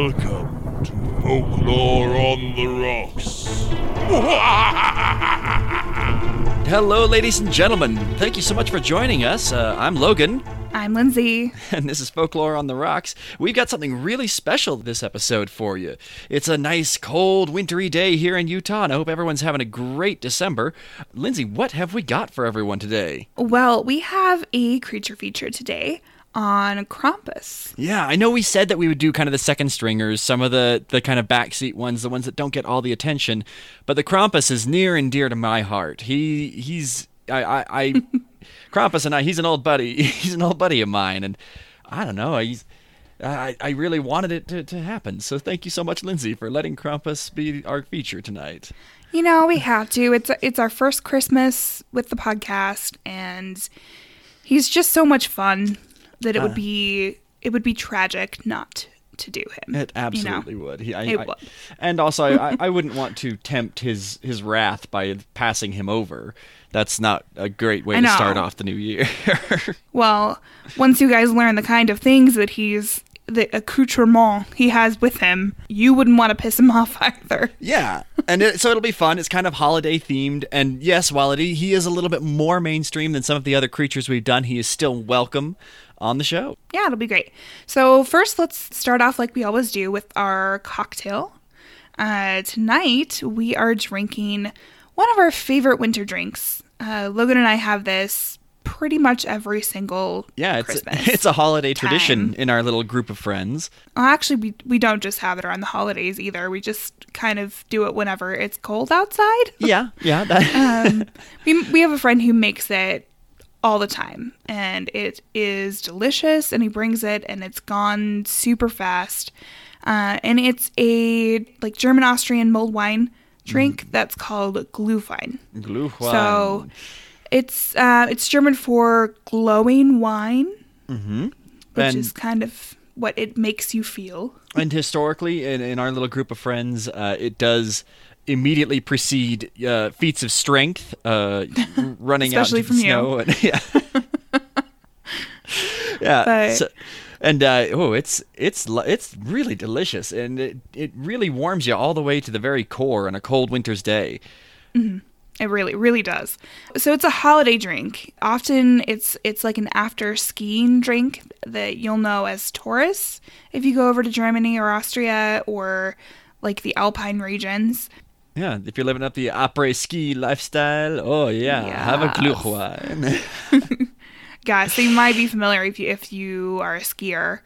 Welcome to Folklore on the Rocks. Hello, ladies and gentlemen. Thank you so much for joining us. I'm Logan. I'm Lindsay. And this is Folklore on the Rocks. We've got something really special this episode for you. It's a nice, cold, wintry day here in Utah, and I hope everyone's having a great December. Lindsay, what have we got for everyone today? Well, we have a creature feature today on Krampus. Yeah, I know we said that we would do kind of the second stringers, some of the kind of backseat ones, the ones that don't get all the attention, but the Krampus is near and dear to my heart. He's Krampus and I, he's an old buddy. He's an old buddy of mine, and I don't know, I really wanted it to happen. So thank you so much, Lindsay, for letting Krampus be our feature tonight. You know, we have to. It's our first Christmas with the podcast, and he's just so much fun that it would be tragic not to do him. It absolutely would. It would. And also, I wouldn't want to tempt his wrath by passing him over. That's not a great way to start off the new year. Well, once you guys learn the kind of things that the accoutrement he has with him, you wouldn't want to piss him off either. Yeah. And so it'll be fun. It's kind of holiday themed. And yes, while he is a little bit more mainstream than some of the other creatures we've done, he is still welcome on the show. Yeah, it'll be great. So first, let's start off like we always do with our cocktail. Tonight, we are drinking one of our favorite winter drinks. Logan and I have this pretty much every single Christmas. It's a holiday tradition in our little group of friends. Actually, we don't just have it around the holidays either. We just kind of do it whenever it's cold outside. Yeah. That. We have a friend who makes it all the time, and it is delicious, and he brings it, and it's gone super fast. And it's a German-Austrian mulled wine drink that's called Glühwein. So it's German for glowing wine, which is kind of what it makes you feel. And historically, in our little group of friends, it does immediately precede feats of strength, running out into the snow. And, yeah. Yeah. But, it's really delicious, and it really warms you all the way to the very core on a cold winter's day. Mm-hmm. It really, really does. So it's a holiday drink. Often it's like an after skiing drink that you'll know as tourists if you go over to Germany or Austria or the Alpine regions. Yeah, if you're living up the après-ski lifestyle, oh yeah, yes. Have a Glühwein. Guys, so you might be familiar if you are a skier.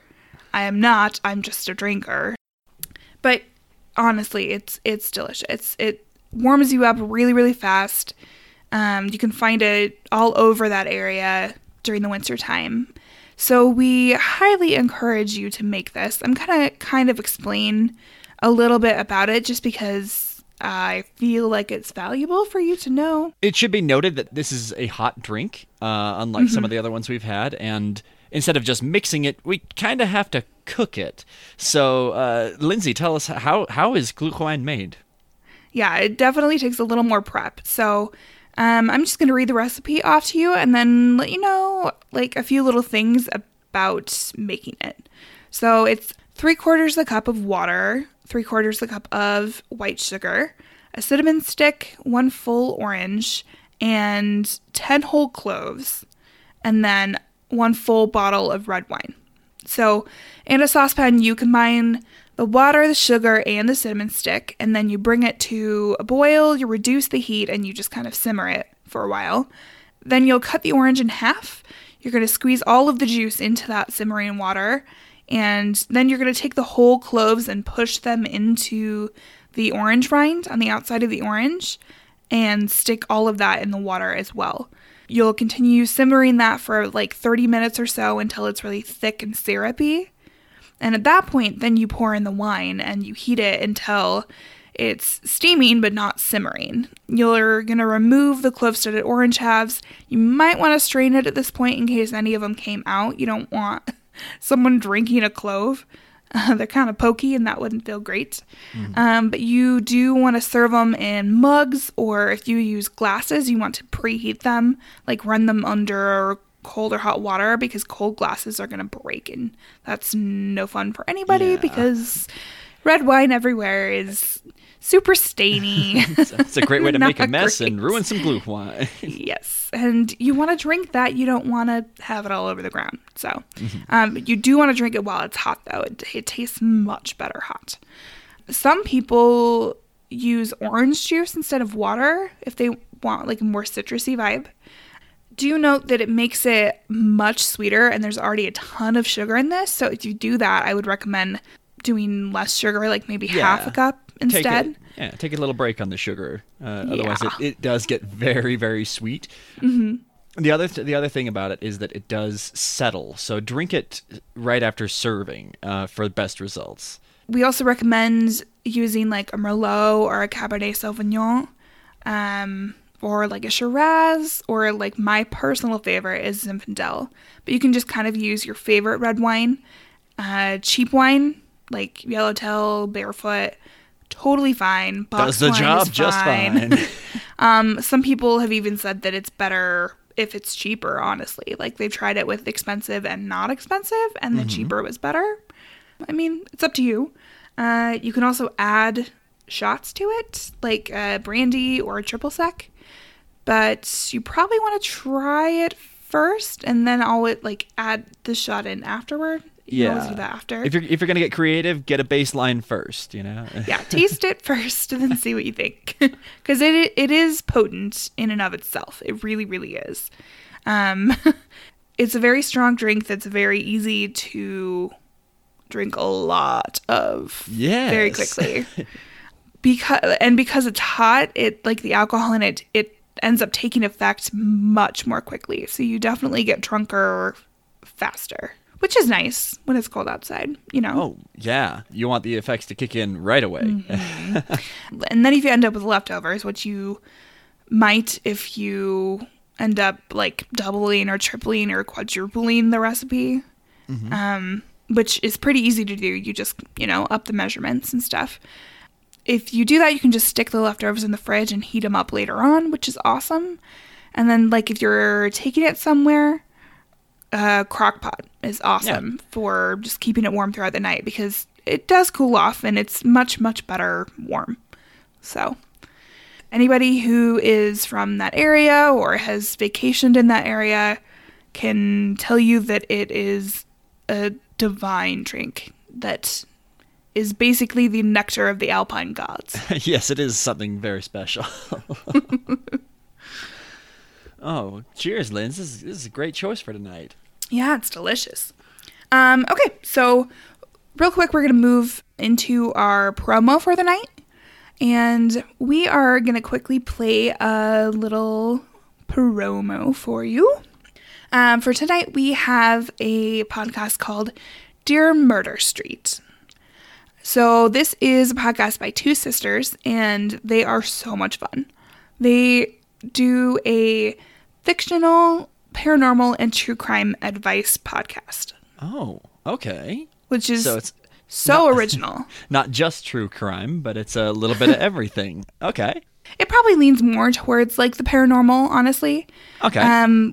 I am not. I'm just a drinker. But honestly, it's delicious. It warms you up really, really fast. You can find it all over that area during the winter time. So we highly encourage you to make this. I'm gonna kind of explain a little bit about it just because I feel like it's valuable for you to know. It should be noted that this is a hot drink, unlike some of the other ones we've had. And instead of just mixing it, we kind of have to cook it. So, Lindsay, tell us, how is Glühwein made? Yeah, it definitely takes a little more prep. So I'm just going to read the recipe off to you and then let you know a few little things about making it. So it's 3/4 the cup of water, 3/4 the cup of white sugar, a cinnamon stick, 1 full orange, and 10 whole cloves, and then 1 full bottle of red wine. So in a saucepan, you combine the water, the sugar, and the cinnamon stick, and then you bring it to a boil, you reduce the heat, and you just kind of simmer it for a while. Then you'll cut the orange in half. You're going to squeeze all of the juice into that simmering water, and then you're going to take the whole cloves and push them into the orange rind on the outside of the orange and stick all of that in the water as well. You'll continue simmering that for 30 minutes or so until it's really thick and syrupy. And at that point, then you pour in the wine and you heat it until it's steaming but not simmering. You're going to remove the clove-studded orange halves. You might want to strain it at this point in case any of them came out. You don't want someone drinking a clove. They're kind of pokey and that wouldn't feel great. But you do want to serve them in mugs, or if you use glasses, you want to preheat them, run them under cold or hot water because cold glasses are going to break, and that's no fun for anybody because red wine everywhere is super stainy. It's a great way to make a mess and ruin some blue wine. Yes. And you want to drink that. You don't want to have it all over the ground. So you do want to drink it while it's hot, though. It tastes much better hot. Some people use orange juice instead of water if they want like a more citrusy vibe. Do note that it makes it much sweeter, and there's already a ton of sugar in this. So if you do that, I would recommend doing less sugar, like maybe half a cup instead. Take a little break on the sugar. Otherwise, it does get very, very sweet. Mm-hmm. The other thing about it is that it does settle. So drink it right after serving for the best results. We also recommend using like a Merlot or a Cabernet Sauvignon, or like a Shiraz, or like my personal favorite is Zinfandel. But you can just kind of use your favorite red wine, cheap wine like Yellowtail, Barefoot, totally fine. Box does the job just fine. Some people have even said that it's better if it's cheaper. Honestly, like they've tried it with expensive and not expensive, and the cheaper was better. I mean, it's up to you. You can also add shots to it, like brandy or a triple sec. But you probably want to try it first, and then add the shot in afterward. You always do that after. If you're gonna get creative, get a baseline first. You know. Taste it first, and then see what you think, because it is potent in and of itself. It really, really is. It's a very strong drink that's very easy to drink a lot of very quickly. because it's hot, it like the alcohol in it ends up taking effect much more quickly. So you definitely get drunker faster, which is nice when it's cold outside, you know. Oh, yeah. You want the effects to kick in right away. Mm-hmm. And then if you end up with leftovers, which you might if you end up like doubling or tripling or quadrupling the recipe, which is pretty easy to do. You just, up the measurements and stuff. If you do that, you can just stick the leftovers in the fridge and heat them up later on, which is awesome. And then, if you're taking it somewhere, crock pot is awesome for just keeping it warm throughout the night, because it does cool off and it's much, much better warm. So anybody who is from that area or has vacationed in that area can tell you that it is a divine drink that is basically the nectar of the Alpine gods. Yes, it is something very special. Oh, cheers, Lynn. This is a great choice for tonight. Yeah, it's delicious. Okay, so real quick, we're going to move into our promo for the night. And we are going to quickly play a little promo for you. For tonight, we have a podcast called Dear Murder Street. So this is a podcast by two sisters, and they are so much fun. They do a fictional, paranormal, and true crime advice podcast. Oh, okay. Which is so original. Not just true crime, but it's a little bit of everything. Okay. It probably leans more towards the paranormal, honestly. Okay.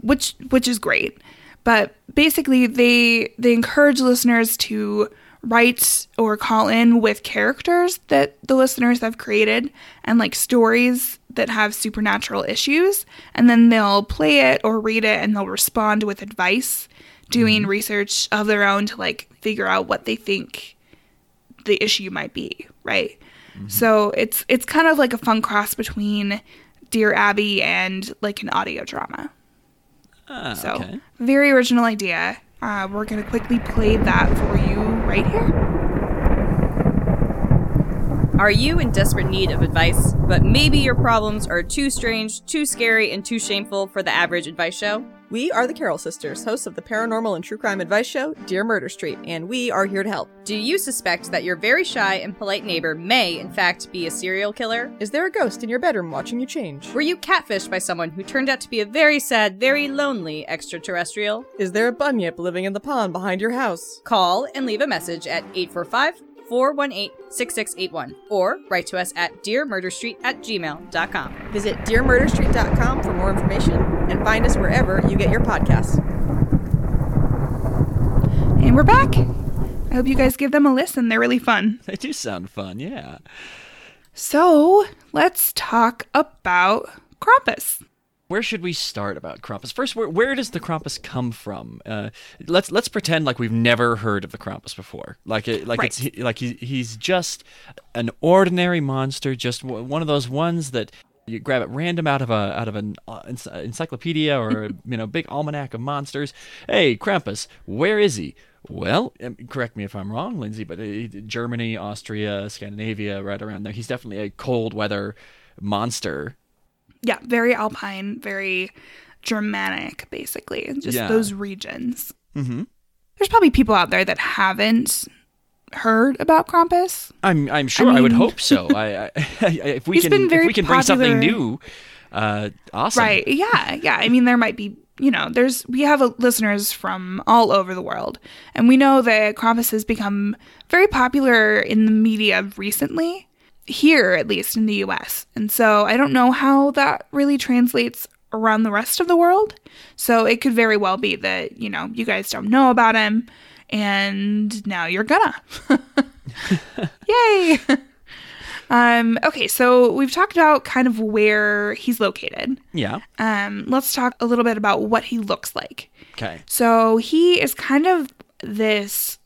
Which is great. But basically, they encourage listeners to write or call in with characters that the listeners have created and stories that have supernatural issues, and then they'll play it or read it, and they'll respond with advice, doing research of their own to figure out what they think the issue might be, right? Mm-hmm. So it's kind of a fun cross between Dear Abby and an audio drama. Okay. Very original idea. We're going to quickly play that for you right here. Are you in desperate need of advice, but maybe your problems are too strange, too scary, and too shameful for the average advice show? We are the Carol Sisters, hosts of the paranormal and true crime advice show, Dear Murder Street, and we are here to help. Do you suspect that your very shy and polite neighbor may, in fact, be a serial killer? Is there a ghost in your bedroom watching you change? Were you catfished by someone who turned out to be a very sad, very lonely extraterrestrial? Is there a bunyip living in the pond behind your house? Call and leave a message at 845-418-6681 or write to us at dearmurderstreet@gmail.com. Visit dearmurderstreet.com for more information and find us wherever you get your podcasts. And we're back. I hope you guys give them a listen. They're really fun. They do sound fun, yeah. So let's talk about Krampus. Where should we start about Krampus? First, where does the Krampus come from? Let's pretend like we've never heard of the Krampus before. He's just an ordinary monster, just one of those ones that you grab at random out of an encyclopedia or big almanac of monsters. Hey, Krampus, where is he? Well, correct me if I'm wrong, Lindsay, but Germany, Austria, Scandinavia, right around there. He's definitely a cold weather monster. Yeah, very alpine, very Germanic, basically. Just those regions. Mm-hmm. There's probably people out there that haven't heard about Krampus. I'm sure. I would hope so. If we can bring something new, awesome. Right? Yeah. I mean, there might be. We have listeners from all over the world, and we know that Krampus has become very popular in the media recently. Here, at least in the US. And so I don't know how that really translates around the rest of the world. So it could very well be that, you guys don't know about him and now you're gonna. Yay! Okay, so we've talked about kind of where he's located. Yeah. Let's talk a little bit about what he looks like. Okay. So he is kind of this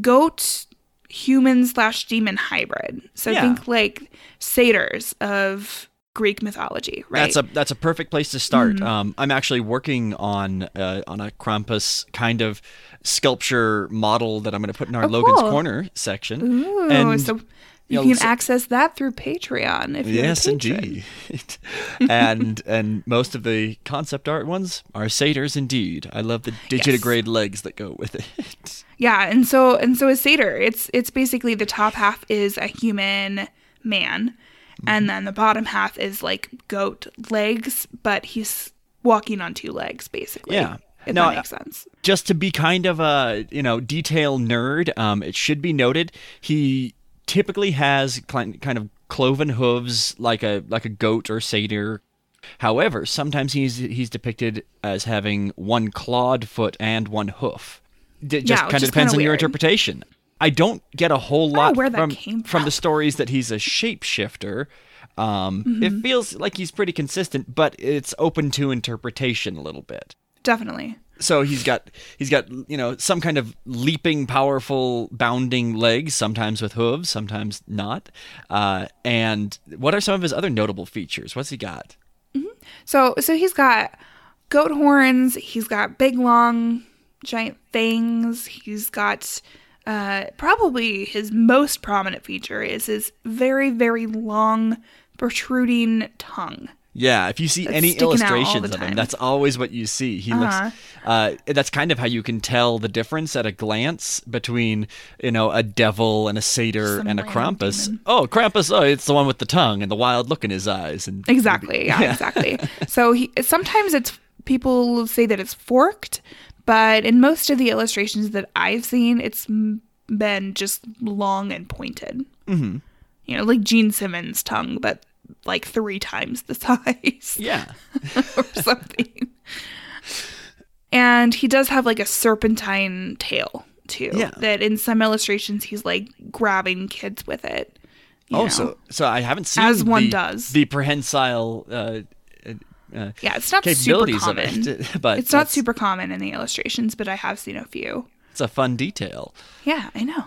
goat human/demon hybrid. So yeah. Think like satyrs of Greek mythology, right? That's a perfect place to start. Mm-hmm. I'm actually working on a Krampus kind of sculpture model that I'm going to put in our Logan's Corner section. Ooh, and so you can access that through Patreon if you're a patron. Yes, indeed. and most of the concept art ones are satyrs indeed. I love the digitigrade legs that go with it. Yeah, and so a satyr, it's basically the top half is a human man, mm-hmm. and then the bottom half is like goat legs, but he's walking on two legs basically. Yeah. If that makes sense. Just to be kind of a, detail nerd, it should be noted he typically has kind of cloven hooves like a goat or satyr. However, sometimes he's depicted as having one clawed foot and one hoof. It just kind of depends on your interpretation. I don't get a whole lot from the stories that he's a shapeshifter. Mm-hmm. It feels like he's pretty consistent, but it's open to interpretation a little bit. Definitely. So he's got some kind of leaping, powerful, bounding legs, sometimes with hooves, sometimes not. And what are some of his other notable features? What's he got? Mm-hmm. So he's got goat horns. He's got big, long, giant fangs. He's got probably his most prominent feature is his very, very long, protruding tongue. Yeah, if you see any illustrations of him, that's always what you see. He looks. That's kind of how you can tell the difference at a glance between, a devil and a satyr and a Krampus. Demon. Oh, Krampus! Oh, it's the one with the tongue and the wild look in his eyes. And exactly. Yeah, exactly. So sometimes it's people say that it's forked, but in most of the illustrations that I've seen, it's been just long and pointed. Mm-hmm. Like Gene Simmons' tongue, but like 3 times the size. Yeah. Or something. And he does have like a serpentine tail too. Yeah. That in some illustrations he's like grabbing kids with it. So I haven't seen as one does. The prehensile it's not super common. It's not super common in the illustrations, but I have seen a few. It's a fun detail. Yeah, I know.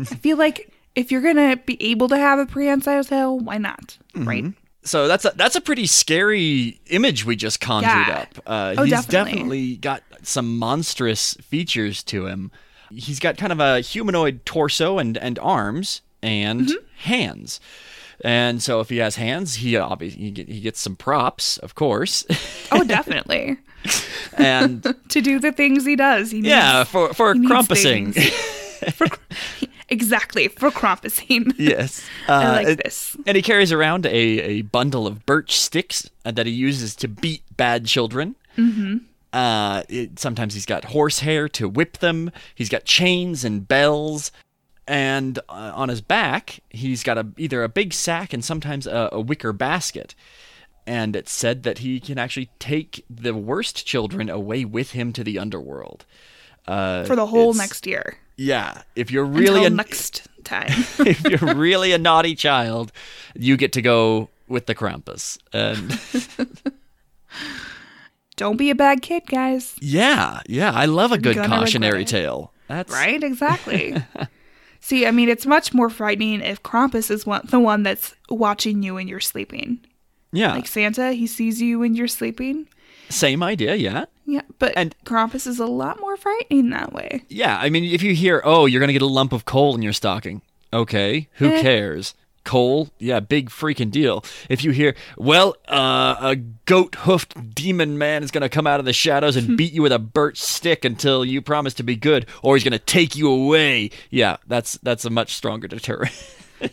I feel like if you're going to be able to have a prehensile tail, why not, right? Mm-hmm. So that's a pretty scary image we just conjured up. He's definitely got some monstrous features to him. He's got kind of a humanoid torso and arms and mm-hmm. hands. And so if he has hands, he obviously he gets some props, of course. Oh, definitely. And to do the things he does. He for Krampusing. Exactly, for Krampusing. Yes. I like this. And he carries around a bundle of birch sticks that he uses to beat bad children. Mm-hmm. Sometimes he's got horsehair to whip them. He's got chains and bells. And on his back, he's got either a big sack and sometimes a wicker basket. And it's said that he can actually take the worst children away with him to the underworld. For the whole next year. Yeah. If you're really next time. If you're really a naughty child, you get to go with the Krampus. And don't be a bad kid, guys. Yeah. Yeah. I love a good cautionary tale. That's right. Exactly. See, I mean, it's much more frightening if Krampus is the one that's watching you when you're sleeping. Yeah. Like Santa, he sees you when you're sleeping. Same idea, yeah. Yeah, but Krampus is a lot more frightening that way. Yeah, I mean, if you hear, oh, you're going to get a lump of coal in your stocking. Okay, who cares? Coal? Yeah, big freaking deal. If you hear, well, a goat-hoofed demon man is going to come out of the shadows and beat you with a birch stick until you promise to be good, or he's going to take you away. Yeah, that's a much stronger deterrent.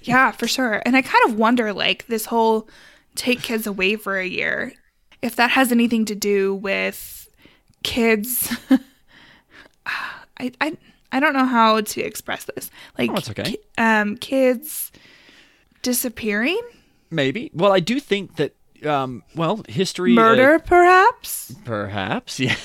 Yeah, for sure. And I kind of wonder, like, this whole take kids away for a year, if that has anything to do with kids. I don't know how to express this. Like, oh, it's okay. Kids disappearing? Maybe. Well, I do think that, history... Murder, perhaps? Perhaps, yeah.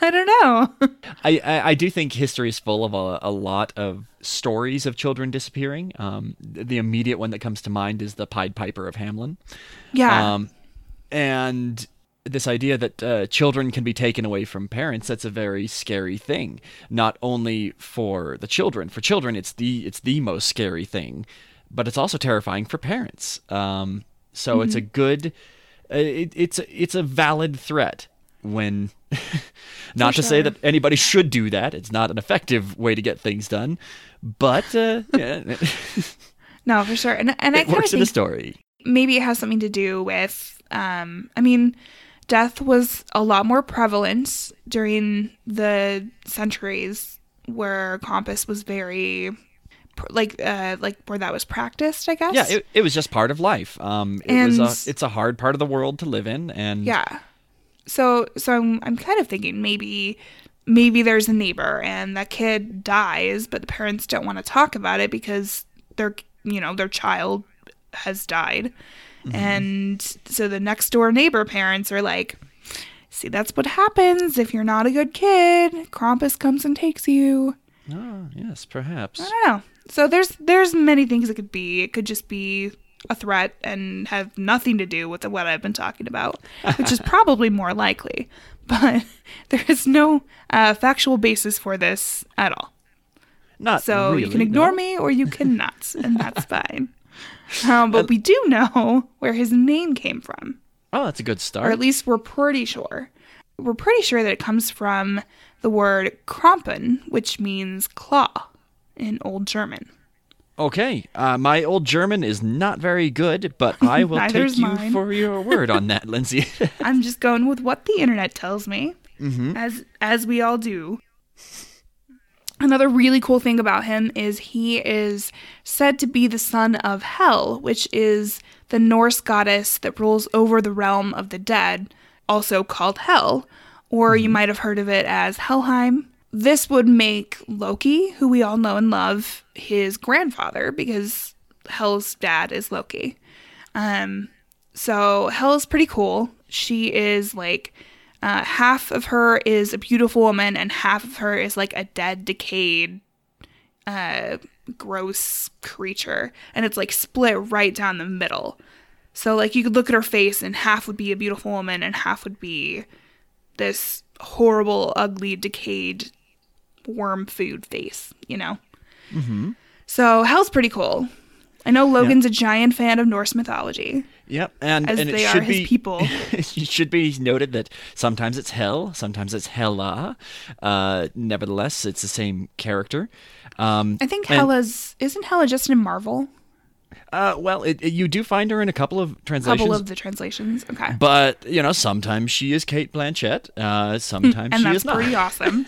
I don't know. I do think history is full of a lot of stories of children disappearing. The immediate one that comes to mind is the Pied Piper of Hamelin. Yeah. And this idea that children can be taken away from parents, that's a very scary thing. Not only for the children. For children, it's the most scary thing. But it's also terrifying for parents. So it's a good... It's a valid threat when... Not to say that anybody should do that. It's not an effective way to get things done. But... yeah. No, for sure. And it works in the story. Maybe it has something to do with... death was a lot more prevalent during the centuries where Krampus was very, where that was practiced, I guess. Yeah, it was just part of life. It's a hard part of the world to live in, and yeah. So I'm kind of thinking maybe there's a neighbor and that kid dies, but the parents don't want to talk about it because their child has died. Mm-hmm. And so the next door neighbor parents are like, see, that's what happens if you're not a good kid. Krampus comes and takes you. Oh, yes, perhaps. I don't know. So there's many things it could be. It could just be a threat and have nothing to do with what I've been talking about, which is probably more likely. But there is no factual basis for this at all. Not so really, you can ignore me or you cannot, and that's fine. But we do know where his name came from. Oh, that's a good start. Or at least we're pretty sure. We're pretty sure that it comes from the word Krampen, which means claw in Old German. Okay. My Old German is not very good, but I will take you for your word on that, Lindsay. I'm just going with what the internet tells me, as we all do. Another really cool thing about him is he is said to be the son of Hel, which is the Norse goddess that rules over the realm of the dead, also called Hel, or you might have heard of it as Helheim. This would make Loki, who we all know and love, his grandfather, because Hel's dad is Loki. So Hel is pretty cool. She is like... half of her is a beautiful woman, and half of her is like a dead, decayed, gross creature. And it's like split right down the middle. So like you could look at her face and half would be a beautiful woman and half would be this horrible, ugly, decayed worm food face, you know? Mm-hmm. So Hel's pretty cool. I know Logan's a giant fan of Norse mythology. Yep, and they are his people. It should be noted that sometimes it's Hel, sometimes it's Hela. Nevertheless, it's the same character. I think isn't Hela just in Marvel? Well, you do find her in a couple of translations. Couple of the translations, okay. But sometimes she is Kate Blanchett. Sometimes she is not. And that's pretty awesome.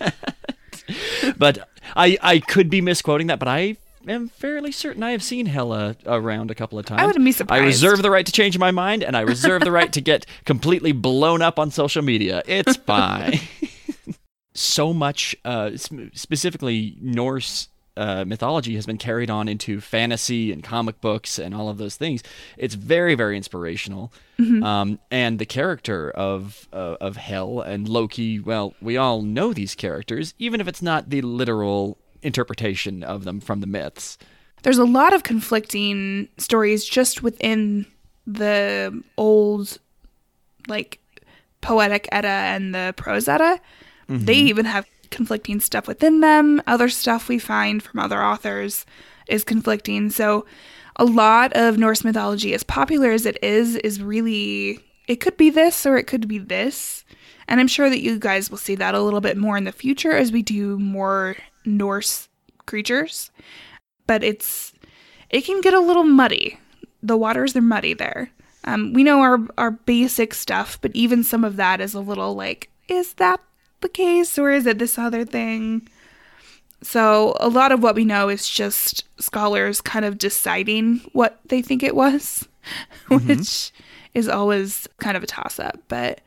But I could be misquoting that, but I'm fairly certain I have seen Hela around a couple of times. I wouldn't be surprised. I reserve the right to change my mind, and I reserve the right to get completely blown up on social media. It's fine. So much, specifically Norse mythology has been carried on into fantasy and comic books and all of those things. It's very, very inspirational. Mm-hmm. And the character of Hel and Loki, well, we all know these characters, even if it's not the literal interpretation of them from the myths. There's a lot of conflicting stories just within the old, like, poetic Edda and the prose Edda. Mm-hmm. They even have conflicting stuff within them. Other stuff we find from other authors is conflicting. So a lot of Norse mythology, as popular as it is really, it could be this or it could be this. And I'm sure that you guys will see that a little bit more in the future as we do more Norse creatures. But it can get a little muddy. The waters are muddy there. We know our basic stuff, but even some of that is a little like, is that the case or is it this other thing? So a lot of what we know is just scholars kind of deciding what they think it was, mm-hmm. which is always kind of a toss-up. But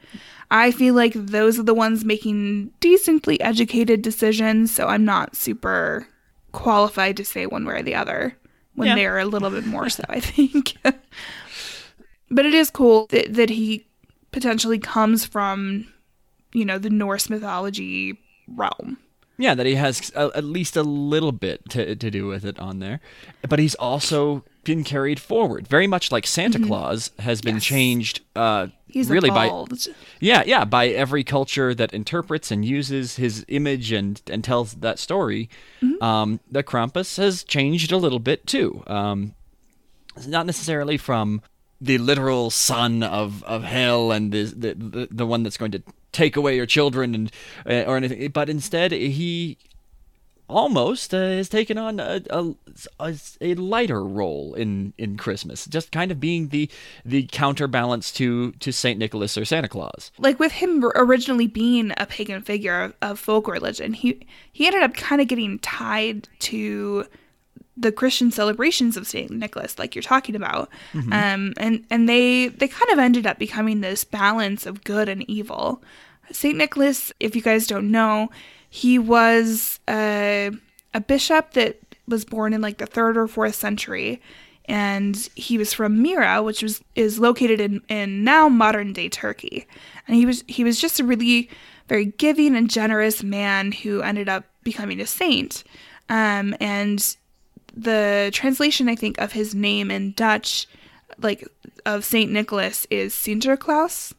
I feel like those are the ones making decently educated decisions, so I'm not super qualified to say one way or the other when they're a little bit more so, I think. But it is cool that he potentially comes from, you know, the Norse mythology realm. Yeah, that he has at least a little bit to do with it on there. But he's also been carried forward, very much like Santa mm-hmm. Claus has been changed. He's really evolved. By every culture that interprets and uses his image and tells that story. Mm-hmm. The Krampus has changed a little bit too. Not necessarily from the literal son of Hel and the one that's going to take away your children and or anything, but instead he almost has taken on a lighter role in Christmas, just kind of being the counterbalance to St. Nicholas or Santa Claus. Like with him originally being a pagan figure of folk religion, he ended up kind of getting tied to the Christian celebrations of St. Nicholas, like you're talking about. Mm-hmm. And they kind of ended up becoming this balance of good and evil. St. Nicholas, if you guys don't know, he was a bishop that was born in like the 3rd or 4th century. And he was from Mira, which is located in now modern-day Turkey. And he was just a really very giving and generous man who ended up becoming a saint. And the translation, I think, of his name in Dutch, like, of St. Nicholas is Sinterklaas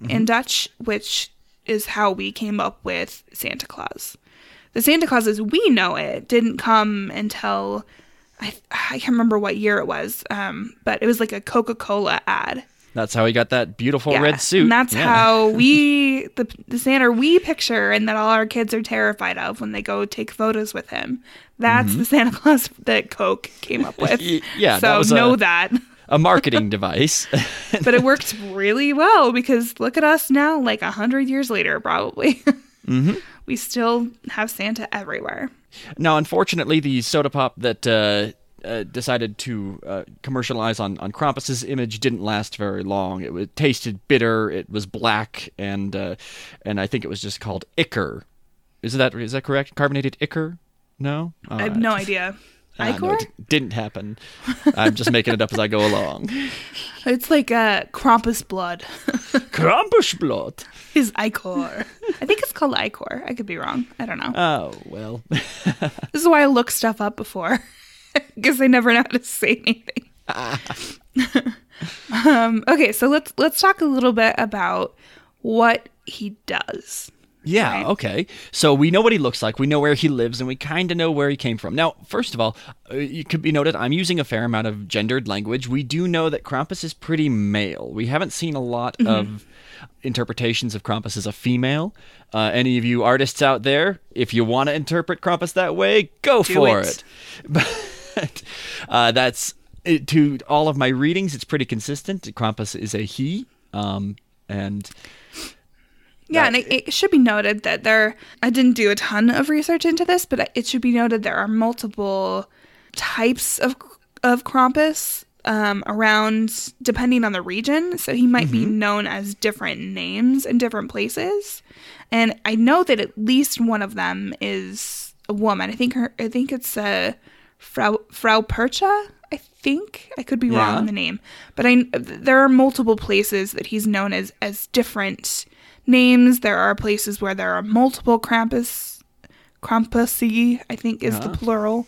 mm-hmm. in Dutch, which is how we came up with Santa Claus. The Santa Claus as we know it didn't come until, I can't remember what year it was, but it was like a Coca-Cola ad. That's how he got that beautiful red suit. And that's how we, the Santa we picture and that all our kids are terrified of when they go take photos with him. That's mm-hmm. the Santa Claus that Coke came up with. So that was a marketing device. But it worked really well because look at us now, like 100 years later, probably. Mm-hmm. We still have Santa everywhere. Now, unfortunately, the soda pop that decided to commercialize on Krampus's image didn't last very long. It tasted bitter. It was black, and I think it was just called Ichor. Is that correct? Carbonated Ichor? No, I have no idea. No, it didn't happen. I'm just making it up as I go along. It's like Krampus blood. Krampus blood is Ichor. I think it's called Ichor. I could be wrong. I don't know. Oh well. This is why I look stuff up before. Because I never know how to say anything. Okay, so let's talk a little bit about what he does. Yeah, right? Okay. So we know what he looks like, we know where he lives, and we kind of know where he came from. Now, first of all, it could be noted I'm using a fair amount of gendered language. We do know that Krampus is pretty male. We haven't seen a lot mm-hmm. of interpretations of Krampus as a female. Any of you artists out there, if you want to interpret Krampus that way, go for it. But that's it. To all of my readings, it's pretty consistent. Krampus is a he, and it should be noted that I didn't do a ton of research into this, but it should be noted there are multiple types of Krampus around, depending on the region. So he might mm-hmm. be known as different names in different places, and I know that at least one of them is a woman. I think it's Frau Percha. I think I could be wrong on the name, but there are multiple places that he's known as different names. There are places where there are multiple Krampusi, I think is the plural.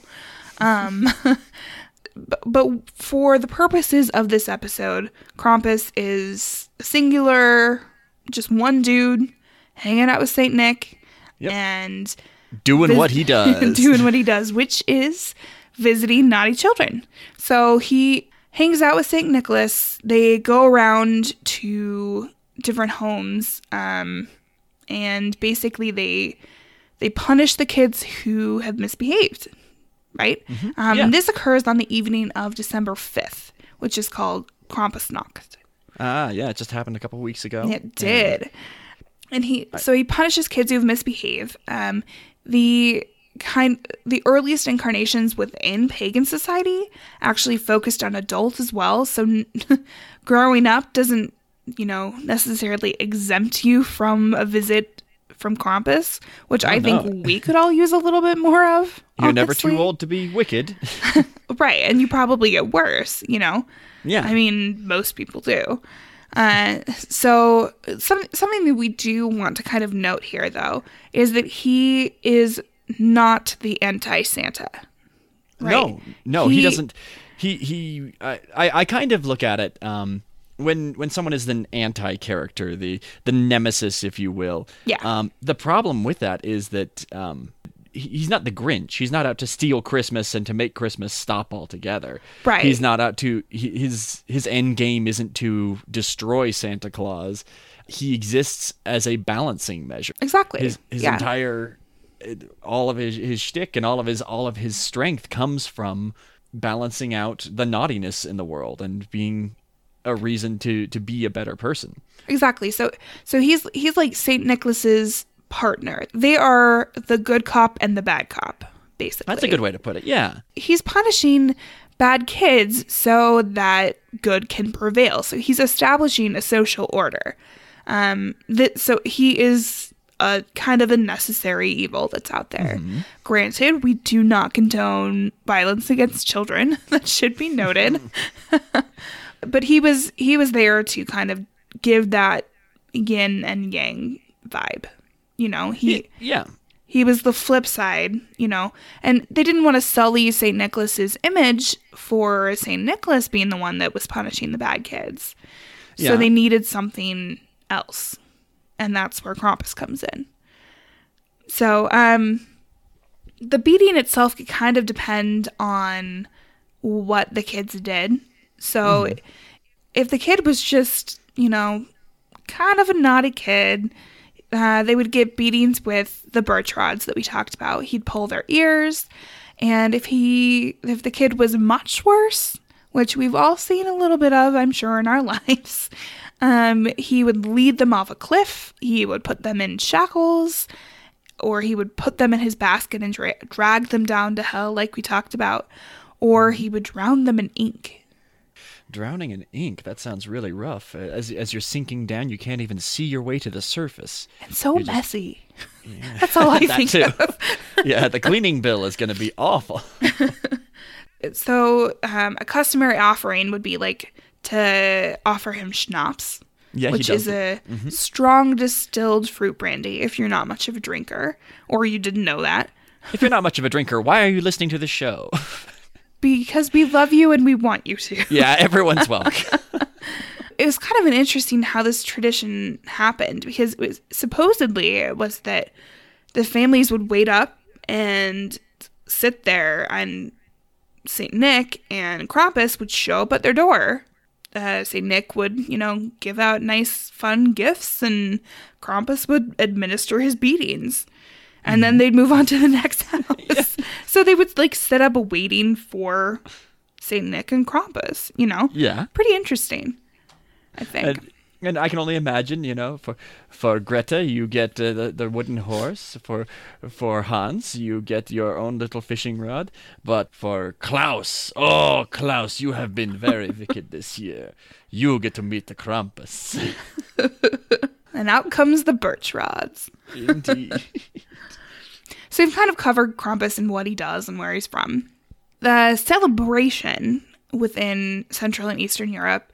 But for the purposes of this episode, Krampus is singular, just one dude hanging out with Saint Nick and doing what he does. Doing what he does, which is visiting naughty children. So he hangs out with Saint Nicholas. They go around to different homes, and basically they punish the kids who have misbehaved. Right? Mm-hmm. This occurs on the evening of December 5th, which is called Krampusnacht. Yeah, it just happened a couple weeks ago. It did. So he punishes kids who misbehave. The earliest incarnations within pagan society actually focused on adults as well. So growing up doesn't, necessarily exempt you from a visit from Krampus, which I think we could all use a little bit more of. You're honestly never too old to be wicked. Right, and you probably get worse, Yeah. I mean, most people do. So something that we do want to kind of note here, though, is that he is not the anti-Santa. Right? No, he doesn't. I kind of look at it... When someone is an anti-character, the nemesis, if you will, the problem with that is that he's not the Grinch. He's not out to steal Christmas and to make Christmas stop altogether. Right. He's not out to his end game isn't to destroy Santa Claus. He exists as a balancing measure. Exactly. His entire, all of his shtick and all of his strength comes from balancing out the naughtiness in the world and being a reason to be a better person. Exactly. So he's like Saint Nicholas's partner. They are the good cop and the bad cop, basically. That's a good way to put it. Yeah. He's punishing bad kids so that good can prevail. So he's establishing a social order. So he is a kind of a necessary evil that's out there. Mm-hmm. Granted, we do not condone violence against children. That should be noted. But he was there to kind of give that yin and yang vibe, He was the flip side, and they didn't want to sully St. Nicholas's image for St. Nicholas being the one that was punishing the bad kids. Yeah. So they needed something else, and that's where Krampus comes in. So the beating itself could kind of depend on what the kids did. So if the kid was just, kind of a naughty kid, they would get beatings with the birch rods that we talked about. He'd pull their ears. And if the kid was much worse, which we've all seen a little bit of, I'm sure, in our lives, he would lead them off a cliff. He would put them in shackles, or he would put them in his basket and drag them down to hell like we talked about, or he would drown them in ink. Drowning in ink, that sounds really rough. As you're sinking down, you can't even see your way to the surface. It's so messy. Yeah. That's all I think too. Of. Yeah, the cleaning bill is going to be awful. So a customary offering would be like to offer him schnapps, which is a strong distilled fruit brandy if you're not much of a drinker, or you didn't know that. If you're not much of a drinker, why are you listening to the show? Because we love you and we want you to. Yeah, everyone's welcome. It was kind of an interesting how this tradition happened, because it was supposedly that the families would wait up and sit there, and St. Nick and Krampus would show up at their door. St. Nick would, give out nice, fun gifts, and Krampus would administer his beatings. And then they'd move on to the next house. Yeah. So they would set up a waiting for St. Nick and Krampus, Yeah. Pretty interesting, I think. And I can only imagine, for Greta, you get the wooden horse. For Hans, you get your own little fishing rod. But for Klaus, you have been very wicked this year. You get to meet the Krampus. And out comes the birch rods. Indeed. So we've kind of covered Krampus and what he does and where he's from. The celebration within Central and Eastern Europe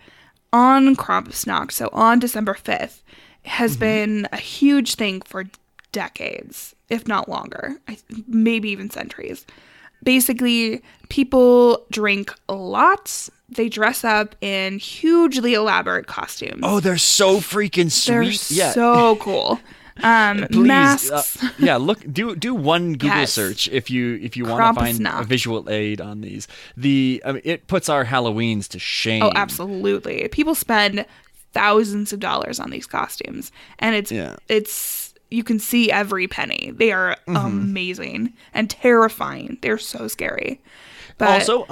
on Krampusnacht, so on December 5th, has been a huge thing for decades, if not longer, maybe even centuries. Basically, people drink lots. They dress up in hugely elaborate costumes. Oh, they're so freaking sweet. They're so cool. Please, masks. Look, do one Google search if you want to find a visual aid on these. It puts our Halloweens to shame. Oh, absolutely. People spend thousands of dollars on these costumes, and it's you can see every penny. They are amazing and terrifying. They're so scary. But also,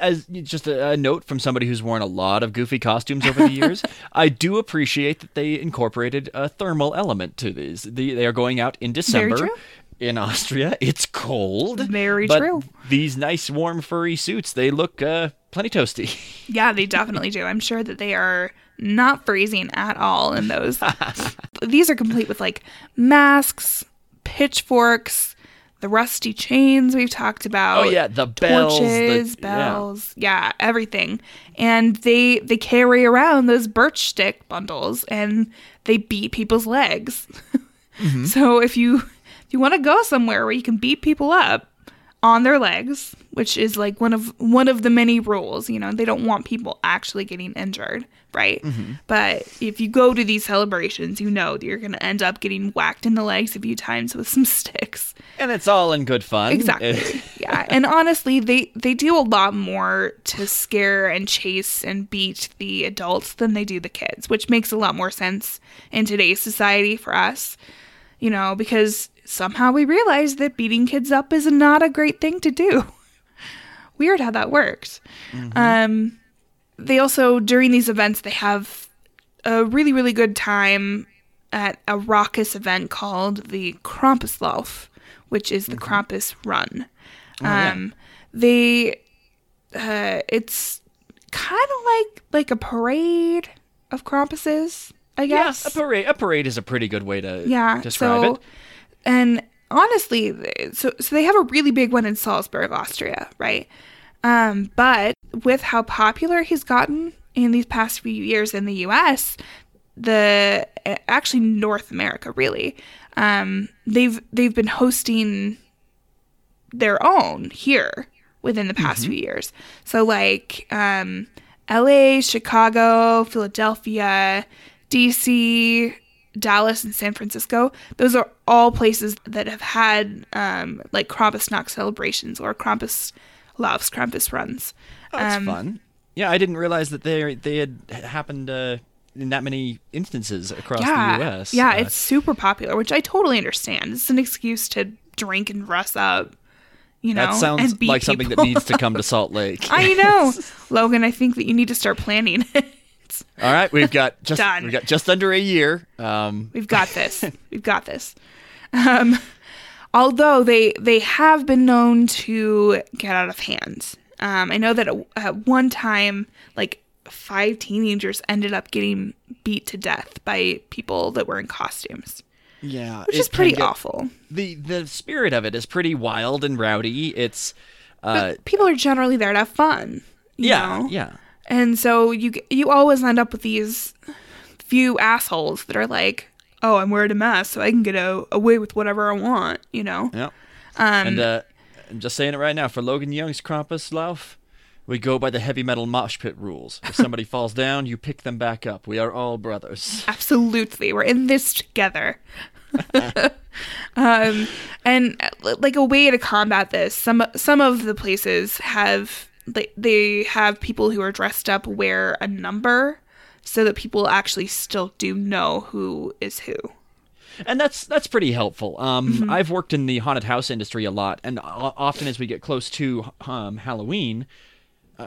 as just a note from somebody who's worn a lot of goofy costumes over the years, I do appreciate that they incorporated a thermal element to these. They are going out in December. Very true. In Austria. It's cold. Very true. These nice, warm, furry suits, they look plenty toasty. Yeah, they definitely do. I'm sure that they are not freezing at all in those. These are complete with, masks, pitchforks, the rusty chains we've talked about. Oh, yeah, the bells. Torches, bells. Yeah, everything. And they carry around those birch stick bundles, and they beat people's legs. So if you want to go somewhere where you can beat people up on their legs, which is, one of the many rules, they don't want people actually getting injured, right? But if you go to these celebrations, you know that you're going to end up getting whacked in the legs a few times with some sticks. And it's all in good fun. Exactly, yeah. And honestly, they do a lot more to scare and chase and beat the adults than they do the kids, which makes a lot more sense in today's society for us, because somehow we realize that beating kids up is not a great thing to do. Weird how that works. They also, during these events, they have a really, really good time at a raucous event called the Krampus Lauf, which is the Krampus Run. It's kind of like a parade of Krampuses, I guess. Yeah, a parade is a pretty good way to describe it. And honestly, so they have a really big one in Salzburg, Austria, right? But with how popular he's gotten in these past few years in the U.S., actually North America, really, they've been hosting their own here within the past few years. So L.A., Chicago, Philadelphia, D.C., Dallas and San Francisco, those are all places that have had Krampusnacht celebrations or Krampus Laufs, Krampus runs. Oh, that's fun. Yeah, I didn't realize that they had happened in that many instances across the U.S. Yeah, it's super popular, which I totally understand. It's an excuse to drink and dress up, that sounds and beat like something that needs to come to Salt Lake. I know. Logan, I think that you need to start planning it. All right, we've got just under a year. We've got this. We've got this. Although they have been known to get out of hand. I know that at one time, 5 teenagers ended up getting beat to death by people that were in costumes. Yeah, which is pretty awful. The spirit of it is pretty wild and rowdy. It's but people are generally there to have fun. You know? And so you always end up with these few assholes that are like, oh, I'm wearing a mask so I can get away with whatever I want, Yeah. And I'm just saying it right now. For Logan Young's Krampus Lauf, we go by the heavy metal mosh pit rules. If somebody falls down, you pick them back up. We are all brothers. Absolutely. We're in this together. And a way to combat this, some of the places have... They have people who are dressed up wear a number so that people actually still do know who is who. And that's pretty helpful. I've worked in the haunted house industry a lot, and often as we get close to Halloween,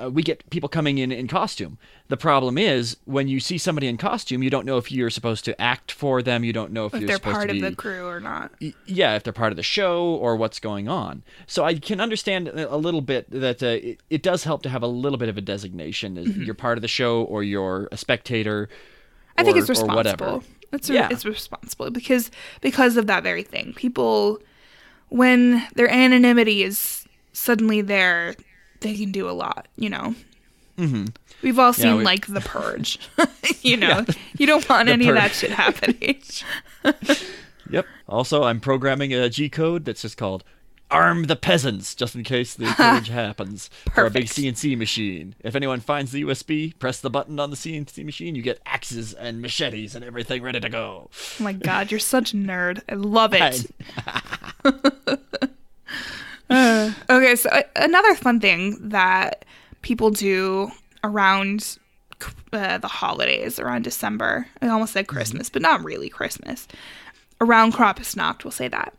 we get people coming in costume. The problem is when you see somebody in costume, you don't know if you're supposed to act for them. You don't know if they're supposed to be part of the crew or not. Yeah, if they're part of the show or what's going on. So I can understand a little bit that it does help to have a little bit of a designation. You're part of the show or you're a spectator. I think it's responsible. It's responsible because of that very thing. People when their anonymity is suddenly there, they can do a lot, you know? Mm-hmm. We've all seen, like, The Purge. You know? Yeah. You don't want any of that shit happening. Yep. Also, I'm programming a G-code that's just called Arm the Peasants, just in case the purge happens. Perfect. For a big CNC machine. If anyone finds the USB, press the button on the CNC machine, you get axes and machetes and everything ready to go. Oh my god, you're such a nerd. I love it. Okay, so another fun thing that people do around the holidays, around December. I almost said Christmas, but not really Christmas. Around Krampusnacht, we'll say that.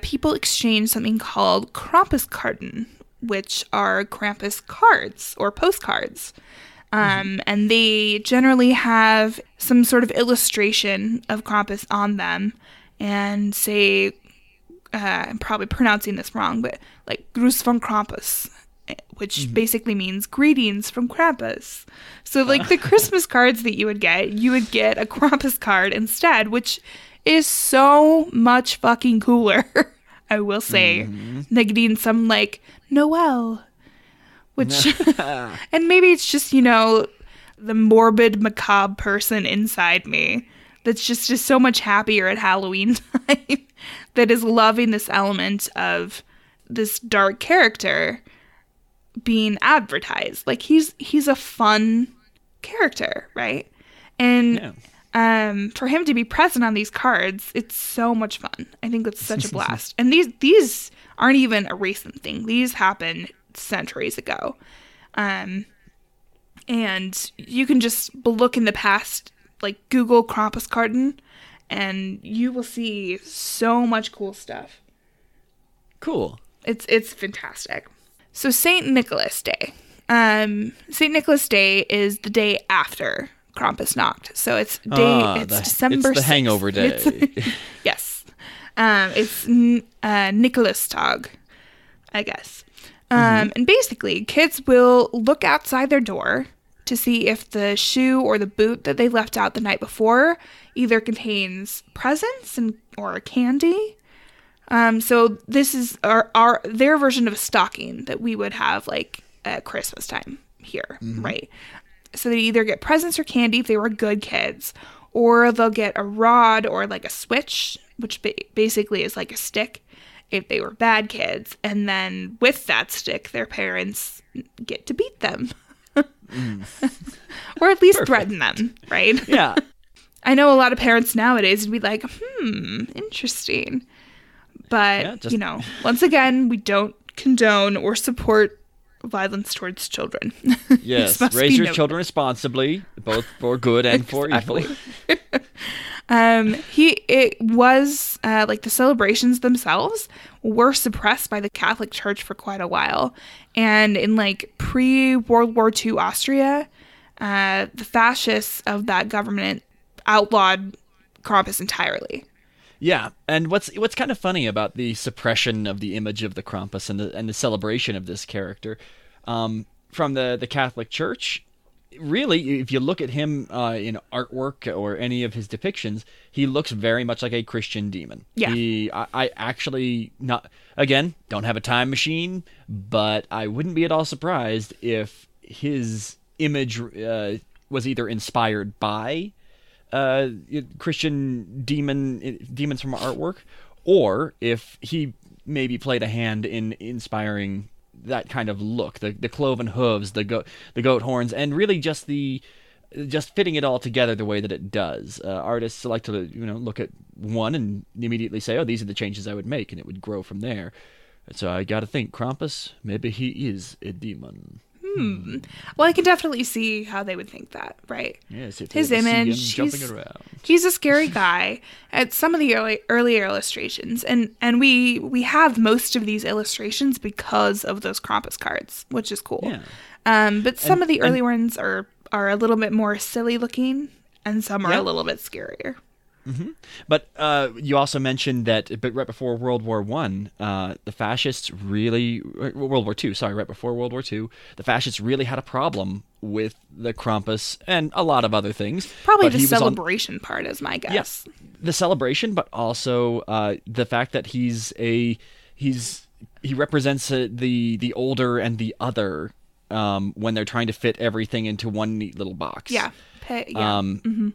People exchange something called Krampuskarten, which are Krampus cards or postcards. And they generally have some sort of illustration of Krampus on them and say, I'm probably pronouncing this wrong, but like Gruß von Krampus, which basically means greetings from Krampus. So like the Christmas cards that you would get a Krampus card instead, which is so much fucking cooler, I will say, than getting some like Noel, which, and maybe it's just, you know, the morbid macabre person inside me that's just so much happier at Halloween time that is loving this element of this dark character being advertised. Like he's a fun character, right? And for him to be present on these cards, it's so much fun. I think that's such a blast. And these aren't even a recent thing. These happened centuries ago. And you can just look in the past, like Google Krampuskarten, and you will see so much cool stuff. Cool. It's fantastic. So St. Nicholas Day. St. Nicholas Day is the day after Krampusnacht. So it's December 6th. It's the hangover day. Yes. It's Nikolastag, I guess. And basically, kids will look outside their door to see if the shoe or the boot that they left out the night before either contains presents or candy. So this is their version of a stocking that we would have like at Christmas time here, right? So they either get presents or candy if they were good kids, or they'll get a rod or like a switch, which basically is like a stick if they were bad kids. And then with that stick, their parents get to beat them or at least threaten them, right? Yeah. I know a lot of parents nowadays would be like, interesting. But, you know, once again, we don't condone or support violence towards children. Yes, raise your children responsibly, both for good and for evil. It was the celebrations themselves were suppressed by the Catholic Church for quite a while. And in, like, pre-World War II Austria, the fascists of that government outlawed Krampus entirely. Yeah, and what's kind of funny about the suppression of the image of the Krampus and the celebration of this character from the Catholic Church, really, if you look at him in artwork or any of his depictions, he looks very much like a Christian demon. Yeah. I actually, don't have a time machine, but I wouldn't be at all surprised if his image was either inspired by Christian demons from artwork, or if he maybe played a hand in inspiring that kind of look, the cloven hooves, the goat horns, and really just fitting it all together the way that it does. Artists like to look at one and immediately say, oh, these are the changes I would make, and it would grow from there. So I gotta think Krampus, maybe he is a demon. Well, I can definitely see how they would think that, right? Yes, his image, he's a scary guy at some of the earlier illustrations. And we have most of these illustrations because of those Krampus cards, which is cool. Yeah. But some of the early ones are a little bit more silly looking, and some are a little bit scarier. Mm-hmm. But you also mentioned that right before right before World War II, the fascists really had a problem with the Krampus and a lot of other things. Probably the celebration part is my guess. Yes, the celebration, but also the fact that he represents the older and the other when they're trying to fit everything into one neat little box. Yeah. Mm-hmm.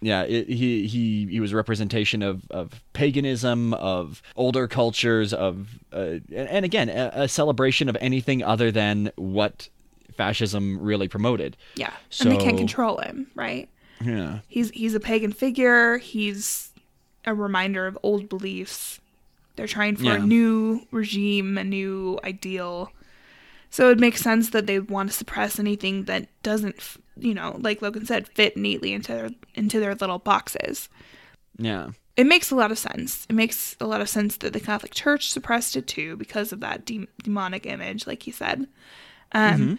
Yeah, he was a representation of paganism, of older cultures, of and again a celebration of anything other than what fascism really promoted. Yeah, so, and they can't control him, right? Yeah, he's a pagan figure. He's a reminder of old beliefs. They're trying for a new regime, a new ideal. So it makes sense that they want to suppress anything that doesn't, like Logan said, fit neatly into their little boxes. Yeah. It makes a lot of sense. It makes a lot of sense that the Catholic Church suppressed it too because of that demonic image, like he said. Mm-hmm.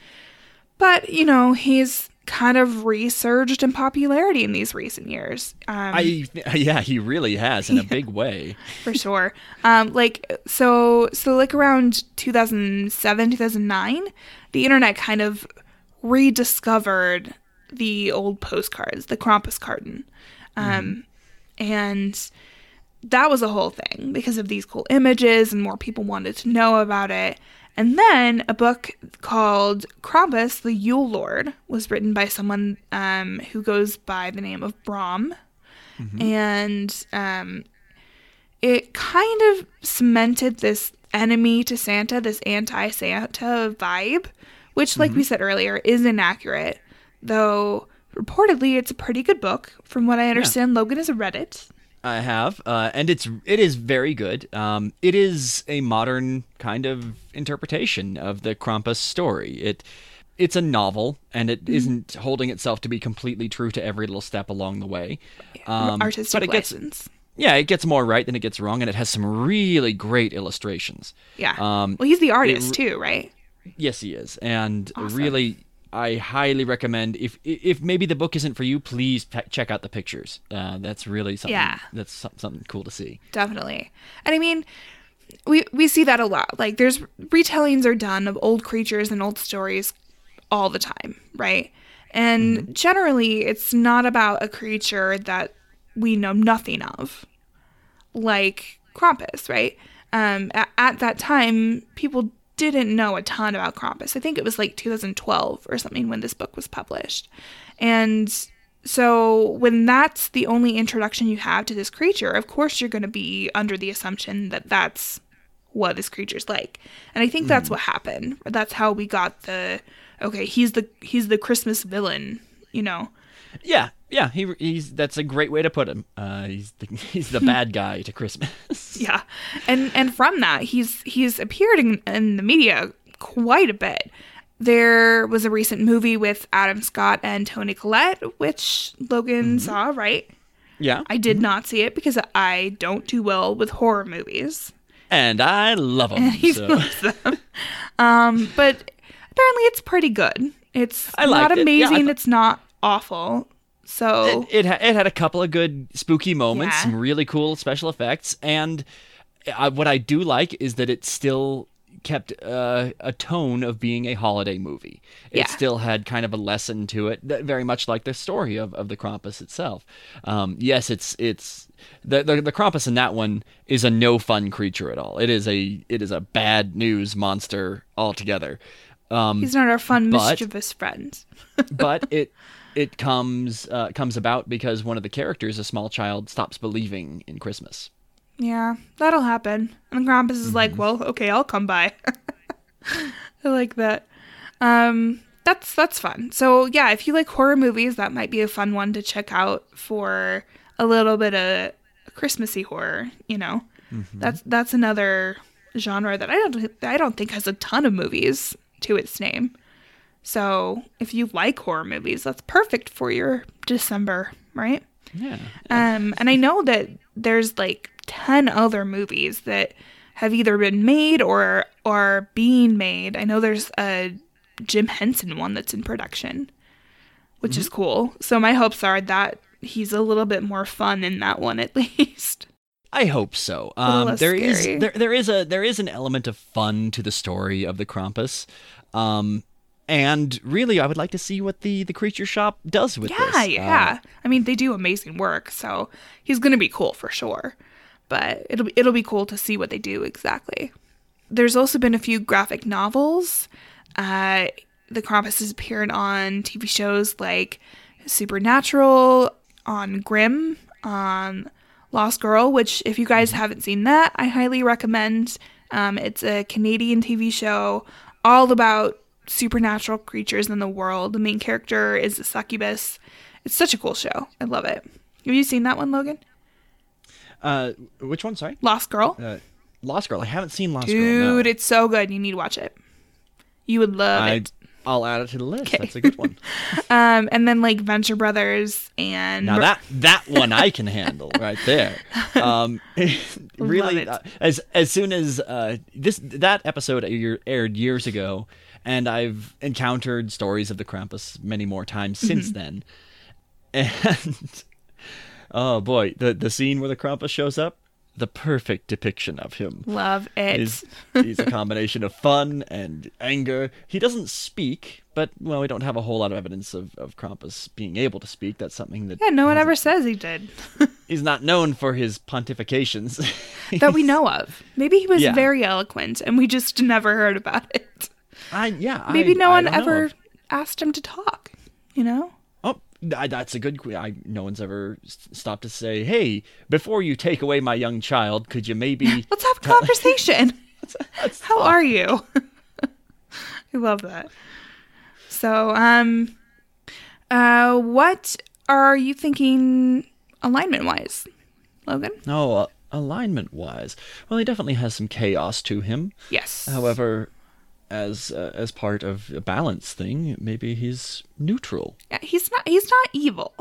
But, he's kind of resurged in popularity in these recent years. He really has in a big way. For sure. So around 2007, 2009, the internet kind of rediscovered the old postcards, the Krampuskarten. And that was a whole thing because of these cool images and more people wanted to know about it. And then a book called Krampus, the Yule Lord, was written by someone who goes by the name of Brom. Mm-hmm. And it kind of cemented this enemy to Santa, this anti-Santa vibe, which, like we said earlier, is inaccurate. Though, reportedly, it's a pretty good book. From what I understand, Logan has read it. I have, and it is very good. It is a modern kind of interpretation of the Krampus story. It's a novel, and it isn't holding itself to be completely true to every little step along the way. Artistic license. It gets more right than it gets wrong, and it has some really great illustrations. Yeah. He's the artist too, right? Yes, he is, and awesome. Really. I highly recommend, if maybe the book isn't for you, please check out the pictures. That's really something. Yeah. That's something cool to see. Definitely. And I mean, we see that a lot. Like, there's retellings are done of old creatures and old stories all the time, right? And generally, it's not about a creature that we know nothing of, like Krampus, right? At that time, people didn't know a ton about Krampus. I think it was like 2012 or something when this book was published. And so when that's the only introduction you have to this creature, of course you're going to be under the assumption that that's what this creature's like. And I think that's what happened. That's how we got he's the Christmas villain, Yeah. Yeah, he's that's a great way to put him. He's the bad guy to Christmas. Yeah, and from that, he's appeared in the media quite a bit. There was a recent movie with Adam Scott and Toni Collette, which Logan saw, right? Yeah, I did not see it because I don't do well with horror movies, and I love them. And he loves them. But apparently, it's pretty good. It's not amazing. Yeah, it's not awful. So it had a couple of good spooky moments, some really cool special effects, and what I do like is that it still kept a tone of being a holiday movie. It still had kind of a lesson to it, that very much like the story of the Krampus itself. Yes, it's the Krampus in that one is a no fun creature at all. It is a bad news monster altogether. He's not our fun mischievous friend. But it comes about because one of the characters, a small child, stops believing in Christmas. Yeah, that'll happen. And Krampus is like, well, okay, I'll come by. I like that. That's fun. So, yeah, if you like horror movies, that might be a fun one to check out for a little bit of Christmassy horror, That's another genre that I don't think has a ton of movies to its name. So if you like horror movies, that's perfect for your December, right? Yeah. And I know that there's like 10 other movies that have either been made or are being made. I know there's a Jim Henson one that's in production, which is cool. So my hopes are that he's a little bit more fun in that one at least. I hope so. There is an element of fun to the story of the Krampus. And really, I would like to see what the creature shop does with this. Yeah. I mean, they do amazing work, so he's going to be cool for sure. But it'll be cool to see what they do exactly. There's also been a few graphic novels. The Krampus has appeared on TV shows like Supernatural, on Grimm, on Lost Girl, which if you guys haven't seen that, I highly recommend. It's a Canadian TV show all about supernatural creatures in the world. The main character is a succubus. It's such a cool show. I love it. Have you seen that one, Logan? Which one? Sorry, Lost Girl. Lost Girl. I haven't seen Lost Girl. Dude, no. It's so good. You need to watch it. You would love it. I'll add it to the list. Okay. That's a good one. And then like Venture Brothers and now that one I can handle right there. Really, as soon as that episode aired years ago, and I've encountered stories of the Krampus many more times since then, and. Oh boy, the scene where the Krampus shows up, the perfect depiction of him. Love it. He's a combination of fun and anger. He doesn't speak, but well, we don't have a whole lot of evidence of Krampus being able to speak. That's something that... Yeah, no one ever says he did. He's not known for his pontifications. That we know of. Maybe he was very eloquent and we just never heard about it. Maybe no one ever asked him to talk, you know? That's a good... no one's ever stopped to say, hey, before you take away my young child, could you maybe... Let's have a conversation. How are you? I love that. So, what are you thinking alignment-wise, Logan? Alignment-wise? Well, he definitely has some chaos to him. Yes. However... As part of a balance thing, maybe he's neutral. Yeah, he's not evil.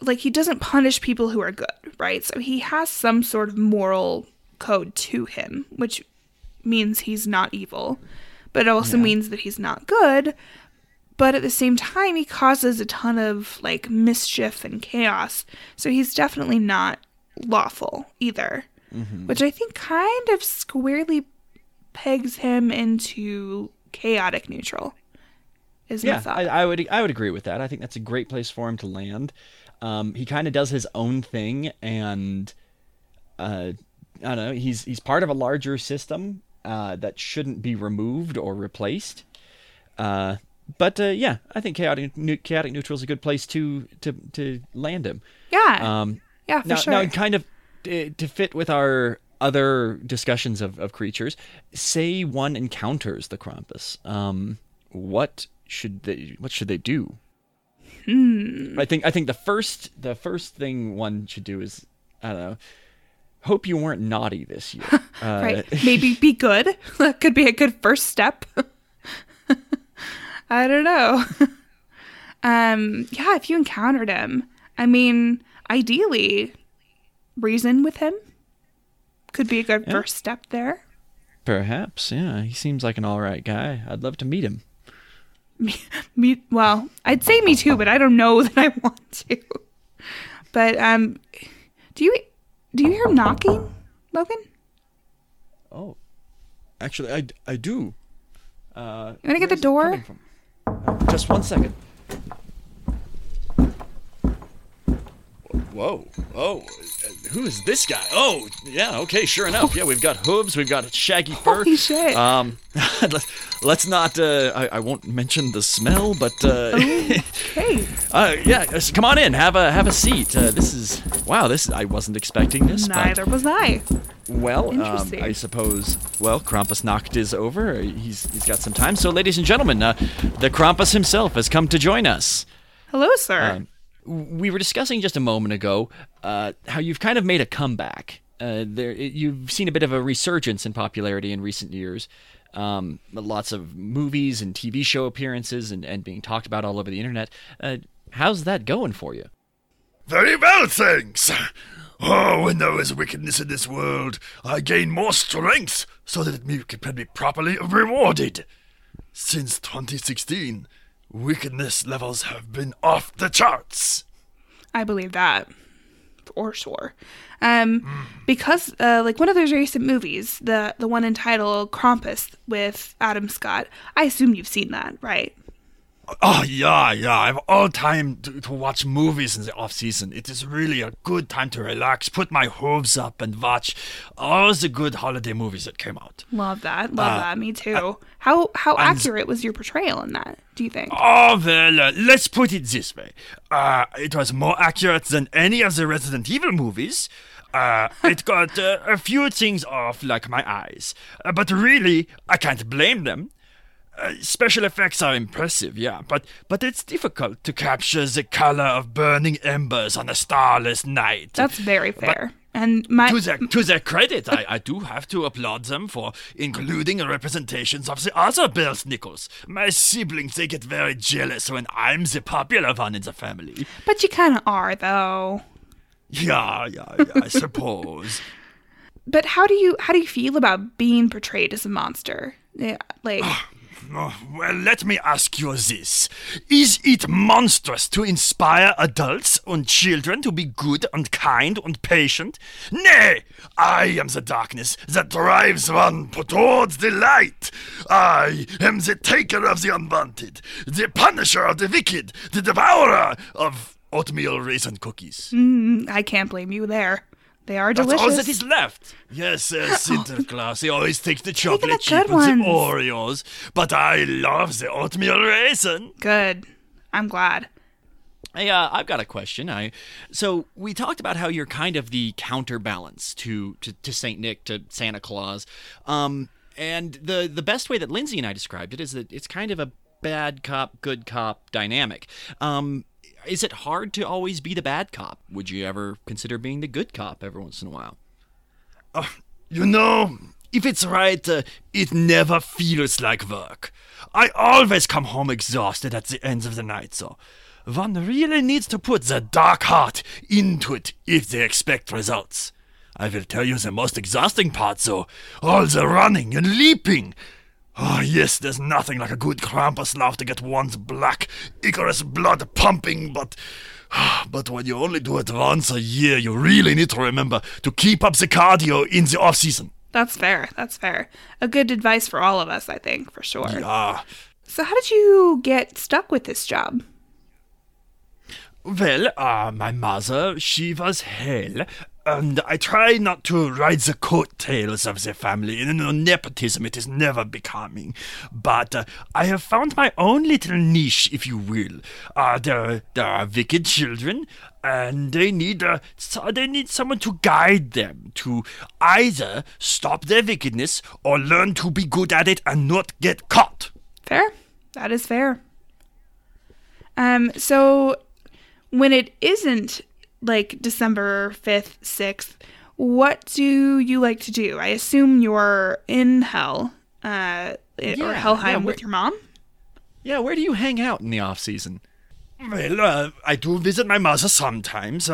Like, he doesn't punish people who are good, right? So he has some sort of moral code to him, which means he's not evil, but it also means that he's not good. But at the same time, he causes a ton of like mischief and chaos. So he's definitely not lawful either, which I think kind of squarely pegs him into chaotic neutral is my thought. I would agree with that. I think that's a great place for him to land. He kind of does his own thing, and I don't know, he's part of a larger system that shouldn't be removed or replaced. But I think chaotic neutral is a good place to land him. Sure. Now, kind of to fit with our other discussions of creatures, say one encounters the Krampus, what should they do? I think the first thing one should do is, I don't know, hope you weren't naughty this year. Right, maybe be good. That could be a good first step. I don't know. If you encountered him, I mean, ideally reason with him. Could be a good first step there. Perhaps, yeah. He seems like an all right guy. I'd love to meet him. Well, I'd say me too, but I don't know that I want to. But do you hear him knocking, Logan? Oh, actually, I do. You want to get the door? Just 1 second. Whoa, oh, who is this guy? Oh, yeah, okay, sure enough. Yeah, we've got hooves, we've got shaggy fur. Holy shit. Let's not, I won't mention the smell, but... okay. Come on in, have a seat. I wasn't expecting this. Neither was I. Well, I suppose, Krampusnacht is over. He's got some time. So, ladies and gentlemen, the Krampus himself has come to join us. Hello, sir. We were discussing just a moment ago how you've kind of made a comeback. You've seen a bit of a resurgence in popularity in recent years. Lots of movies and TV show appearances and being talked about all over the internet. How's that going for you? Very well, thanks. Oh, when there is wickedness in this world, I gain more strength so that it can be properly rewarded. Since 2016... wickedness levels have been off the charts. I believe that. or swore. Because, like, one of those recent movies, the one entitled Krampus with Adam Scott, I assume you've seen that, right? Oh, yeah. I have all time to watch movies in the off-season. It is really a good time to relax, put my hooves up, and watch all the good holiday movies that came out. Love that. Me too. How accurate was your portrayal in that, do you think? Oh, well, let's put it this way. It was more accurate than any of the Resident Evil movies. It got a few things off, like my eyes. But really, I can't blame them. Special effects are impressive, yeah, but it's difficult to capture the color of burning embers on a starless night. That's very fair. But and to their credit, I do have to applaud them for including representations of the other Bells Nichols. My siblings, they get very jealous when I'm the popular one in the family. But you kind of are, though. Yeah, I suppose. But how do you feel about being portrayed as a monster? Yeah, like... Well, let me ask you this. Is it monstrous to inspire adults and children to be good and kind and patient? Nay, I am the darkness that drives one towards the light. I am the taker of the unwanted, the punisher of the wicked, the devourer of oatmeal raisin cookies. I can't blame you there. They are delicious. That's all that is left. Yes, Sinterklaas. He always takes the chocolate chip and the Oreos. But I love the oatmeal raisin. Good. I'm glad. Hey, I've got a question. So we talked about how you're kind of the counterbalance to St. Nick, to Santa Claus. And the best way that Lindsay and I described it is that it's kind of a bad cop, good cop dynamic. Is it hard to always be the bad cop? Would you ever consider being the good cop every once in a while? If it's right, it never feels like work. I always come home exhausted at the end of the night, so one really needs to put the dark heart into it if they expect results. I will tell you the most exhausting part, though. All the running and leaping. Oh, yes, there's nothing like a good Krampus Lauf to get one's black Icarus blood pumping, but when you only do it once a year, you really need to remember to keep up the cardio in the off-season. That's fair. A good advice for all of us, I think, for sure. Yeah. So how did you get stuck with this job? Well, my mother, she was hell, and I try not to ride the coattails of the family. Nepotism, it is never becoming. But I have found my own little niche, if you will. There are wicked children, and they need someone to guide them to either stop their wickedness or learn to be good at it and not get caught. Fair. That is fair. So when it isn't like December 5th, 6th, what do you like to do? I assume you're in Hell, or Helheim with your mom? Yeah, where do you hang out in the off-season? Well, I do visit my mother sometimes,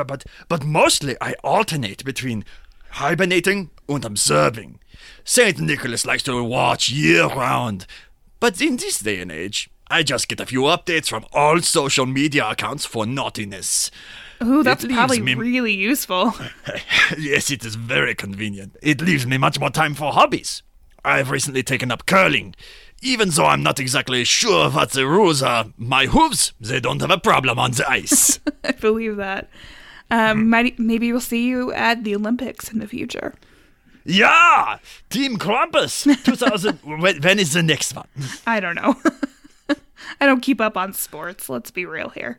but mostly I alternate between hibernating and observing. St. Nicholas likes to watch year-round, but in this day and age, I just get a few updates from all social media accounts for naughtiness. Ooh, that's probably really useful. Yes, it is very convenient. It leaves me much more time for hobbies. I've recently taken up curling. Even though I'm not exactly sure what the rules are, my hooves, they don't have a problem on the ice. I believe that. Maybe we'll see you at the Olympics in the future. Yeah! Team Krampus! 2000. When is the next one? I don't know. I don't keep up on sports. Let's be real here.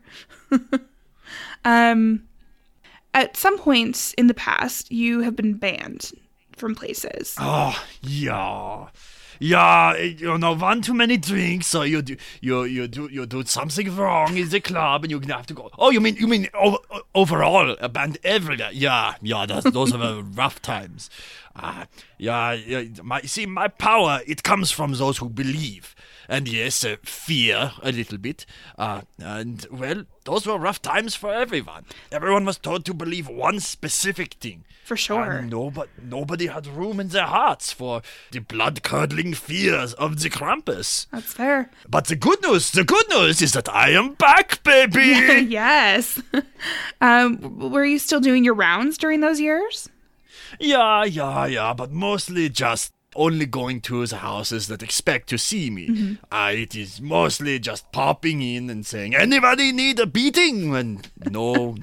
At some points in the past, you have been banned from places. Oh, yeah. Yeah, one too many drinks, so you do something wrong in the club, and you have to go. Oh, you mean overall banned everywhere? Yeah, those are rough times. My power, it comes from those who believe, and yes, fear a little bit. And well, those were rough times for everyone. Everyone was told to believe one specific thing. For sure. Nobody had room in their hearts for the blood-curdling growing fears of the Krampus. That's fair. But the good news is that I am back, baby! Yes. Were you still doing your rounds during those years? Yeah, but mostly just only going to the houses that expect to see me. Mm-hmm. It is mostly just popping in and saying, anybody need a beating? And no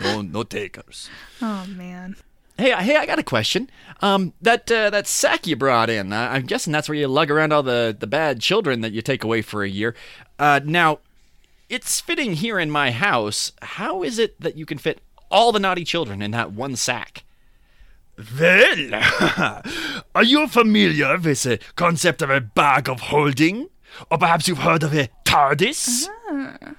takers. Oh, man. Hey, I got a question. That sack you brought in, I'm guessing that's where you lug around all the bad children that you take away for a year. Now, it's fitting here in my house. How is it that you can fit all the naughty children in that one sack? Well, are you familiar with the concept of a bag of holding? Or perhaps you've heard of a TARDIS? Uh-huh.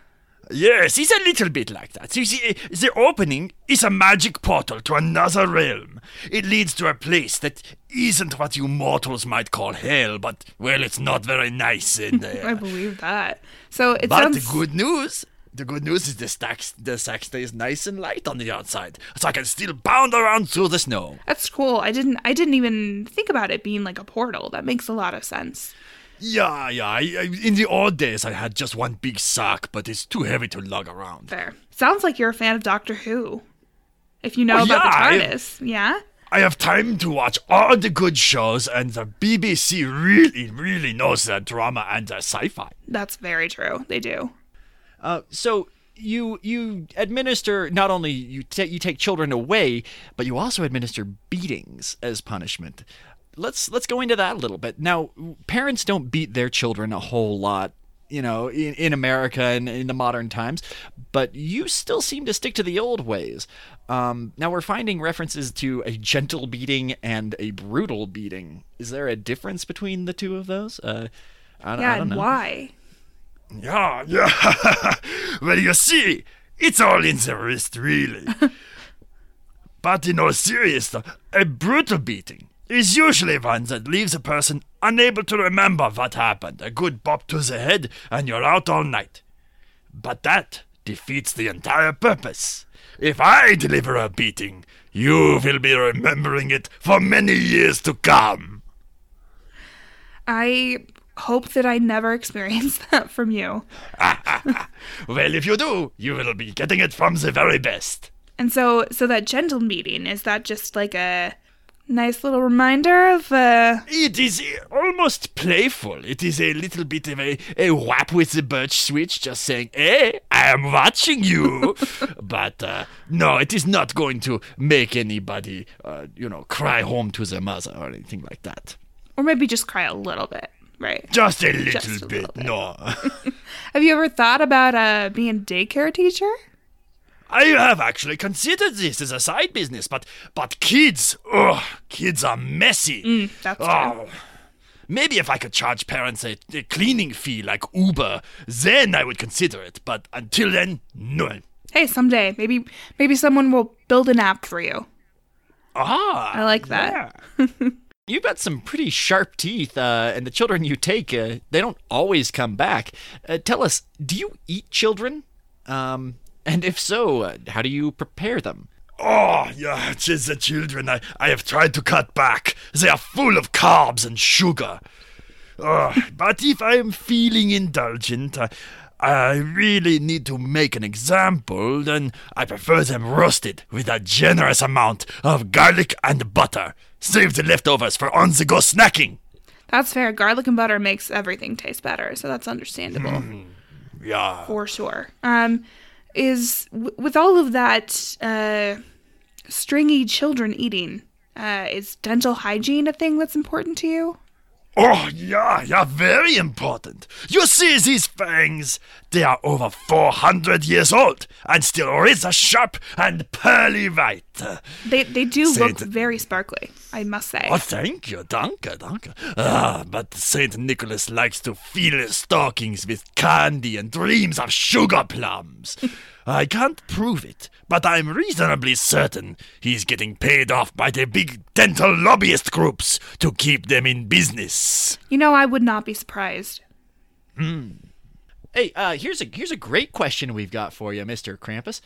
Yes, it's a little bit like that. You see, the opening is a magic portal to another realm. It leads to a place that isn't what you mortals might call hell, but, well, it's not very nice in there. I believe that. The good news is the sack stays nice and light on the outside, so I can still bound around through the snow. That's cool. I didn't even think about it being like a portal. That makes a lot of sense. Yeah. In the old days, I had just one big sack, but it's too heavy to lug around. Fair. Sounds like you're a fan of Doctor Who, if you know about the TARDIS. Yeah? I have time to watch all the good shows, and the BBC really, really knows their drama and their sci-fi. That's very true. They do. So you administer, not only you take children away, but you also administer beatings as punishment. Let's go into that a little bit. Now, parents don't beat their children a whole lot, in America and in the modern times, but you still seem to stick to the old ways. Now, we're finding references to a gentle beating and a brutal beating. Is there a difference between the two of those? I don't know. Why? Yeah. Well, you see, it's all in the wrist, really. But in all seriousness, a brutal beating is usually one that leaves a person unable to remember what happened. A good bop to the head, and you're out all night. But that defeats the entire purpose. If I deliver a beating, you will be remembering it for many years to come. I hope that I never experience that from you. Well, if you do, you will be getting it from the very best. And so that gentle beating, is that just like a nice little reminder of It is almost playful. It is a little bit of a whap with the birch switch, just saying, hey, I am watching you. But no, it is not going to make anybody, cry home to their mother or anything like that. Or maybe just cry a little bit, right? Just a little bit. No. Have you ever thought about being a daycare teacher? I have actually considered this as a side business, but kids are messy. That's true. Maybe if I could charge parents a cleaning fee like Uber, then I would consider it. But until then, no. Hey, someday, maybe someone will build an app for you. I like that. Yeah. You've got some pretty sharp teeth, and the children you take, they don't always come back. Tell us, do you eat children? And if so, how do you prepare them? Oh, yeah, just the children I have tried to cut back. They are full of carbs and sugar. But if I am feeling indulgent, I really need to make an example, then I prefer them roasted with a generous amount of garlic and butter. Save the leftovers for on-the-go snacking. That's fair. Garlic and butter makes everything taste better, so that's understandable. Yeah. For sure. Is with all of that stringy children eating, is dental hygiene a thing that's important to you? Oh, yeah, very important. You see these fangs? They are over 400 years old and still razor sharp and pearly white. They do look very sparkly, I must say. Oh, thank you, danke. But St. Nicholas likes to fill his stockings with candy and dreams of sugar plums. I can't prove it, but I'm reasonably certain he's getting paid off by the big dental lobbyist groups to keep them in business. I would not be surprised. Hey, here's a great question we've got for you, Mr. Krampus.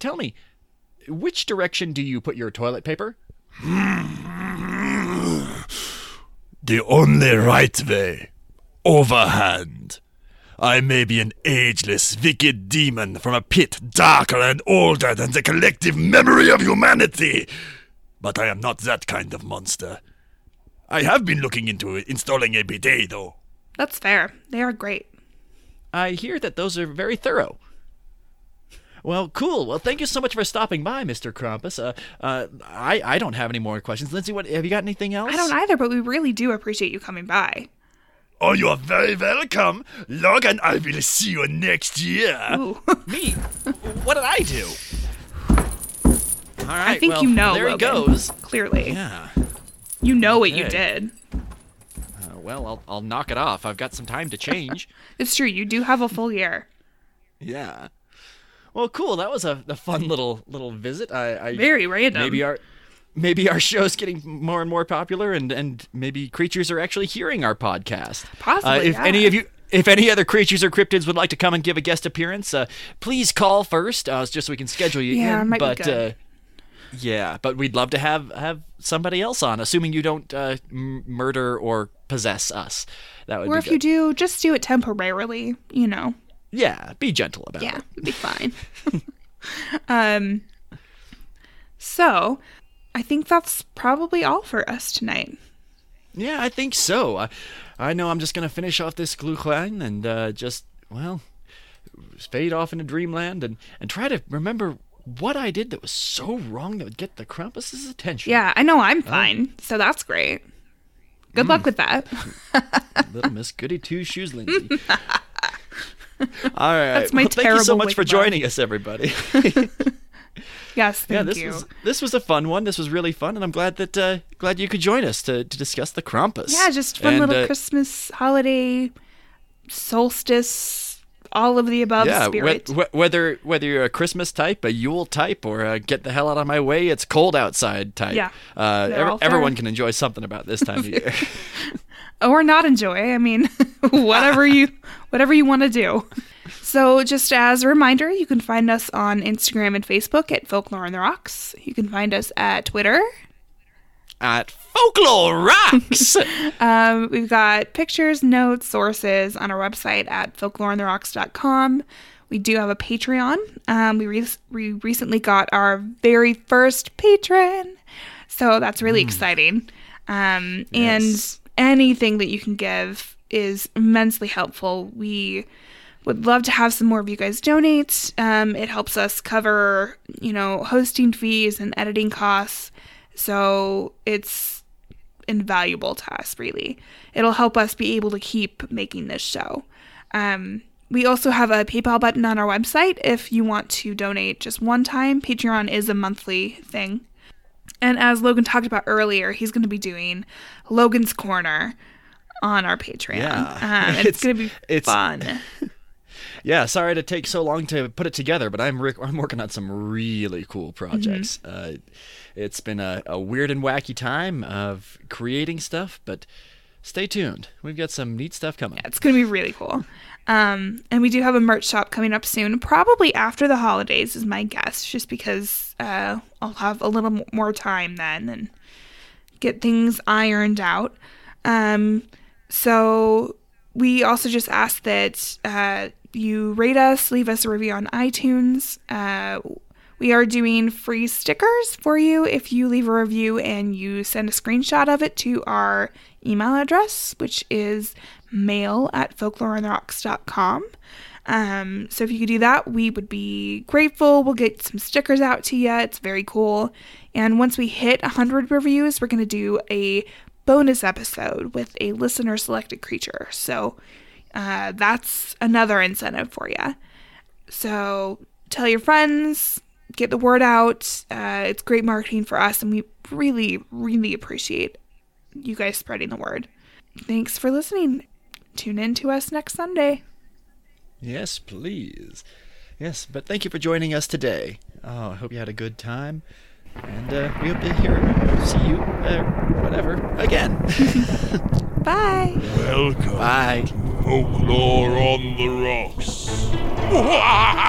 Tell me, which direction do you put your toilet paper? The only right way. Overhand. I may be an ageless, wicked demon from a pit darker and older than the collective memory of humanity, but I am not that kind of monster. I have been looking into installing a bidet, though. That's fair. They are great. I hear that those are very thorough. Well, cool. Well, thank you so much for stopping by, Mr. Krampus. I don't have any more questions. Lindsay, what have you got anything else? I don't either, but we really do appreciate you coming by. Oh, you are very welcome. Logan, I will see you next year. Ooh. Me? What did I do? All right, I think you know, there Logan, he goes. Clearly. Yeah. You know what you did. I'll knock it off. I've got some time to change. It's true. You do have a full year. Yeah. Well, cool. That was a fun little visit. I very random. Maybe our show's getting more and more popular, and maybe creatures are actually hearing our podcast. Possibly. If any other creatures or cryptids would like to come and give a guest appearance, please call first, just so we can schedule you. Yeah, in. Might be good. Yeah, but we'd love to have somebody else on, assuming you don't murder or possess us. That would. Or be if good. You do, just do it temporarily. You know. Yeah, be gentle about it. Yeah, be fine. So, I think that's probably all for us tonight. Yeah, I think so. I know I'm just gonna finish off this Glühwein and just fade off into dreamland and try to remember what I did that was so wrong that would get the Krampus's attention. Yeah, I know I'm fine, so that's great. Good luck with that. Little Miss Goody Two-Shoes Lindsay. All right. That's my terrible thank you so much for joining us, everybody. Yes, thank you. This was a fun one. This was really fun, and I'm glad that glad you could join us to discuss the Krampus. Yeah, just fun little Christmas holiday solstice. All of the above spirit. Whether you're a Christmas type, a Yule type, or a get the hell out of my way, it's cold outside type. Yeah, everyone can enjoy something about this time of year. Or not enjoy. I mean, whatever you want to do. So just as a reminder, you can find us on Instagram and Facebook at Folklore on the Rocks. You can find us at Twitter. At Folklore Rocks. We've got pictures, notes, sources on our website at folkloreontherocks.com. We do have a Patreon. We recently got our very first patron, so that's really exciting. Yes. And anything that you can give is immensely helpful. We would love to have some more of you guys donate. It helps us cover, hosting fees and editing costs. So it's invaluable to us, really. It'll help us be able to keep making this show. We also have a PayPal button on our website if you want to donate just one time. Patreon is a monthly thing. And as Logan talked about earlier, he's going to be doing Logan's Corner on our Patreon. Yeah. It's going to be fun. Yeah, sorry to take so long to put it together, but I'm working on some really cool projects. Mm-hmm. It's been a weird and wacky time of creating stuff, but stay tuned. We've got some neat stuff coming. Yeah, it's going to be really cool. And we do have a merch shop coming up soon, probably after the holidays is my guess, just because I'll have a little more time then and get things ironed out. So we also just ask that you rate us, leave us a review on iTunes. We are doing free stickers for you if you leave a review and you send a screenshot of it to our email address, which is mail@folkloreontherocks.com. So if you could do that, we would be grateful. We'll get some stickers out to you. It's very cool. And once we hit 100 reviews, we're going to do a bonus episode with a listener-selected creature. So that's another incentive for you. So tell your friends. Get the word out. It's great marketing for us, and we really, really appreciate you guys spreading the word. Thanks for listening. Tune in to us next Sunday. Yes, please. Yes, but thank you for joining us today. I hope you had a good time, and we hope to see you, whatever, again. Bye. Welcome. Bye. Folklore on the Rocks.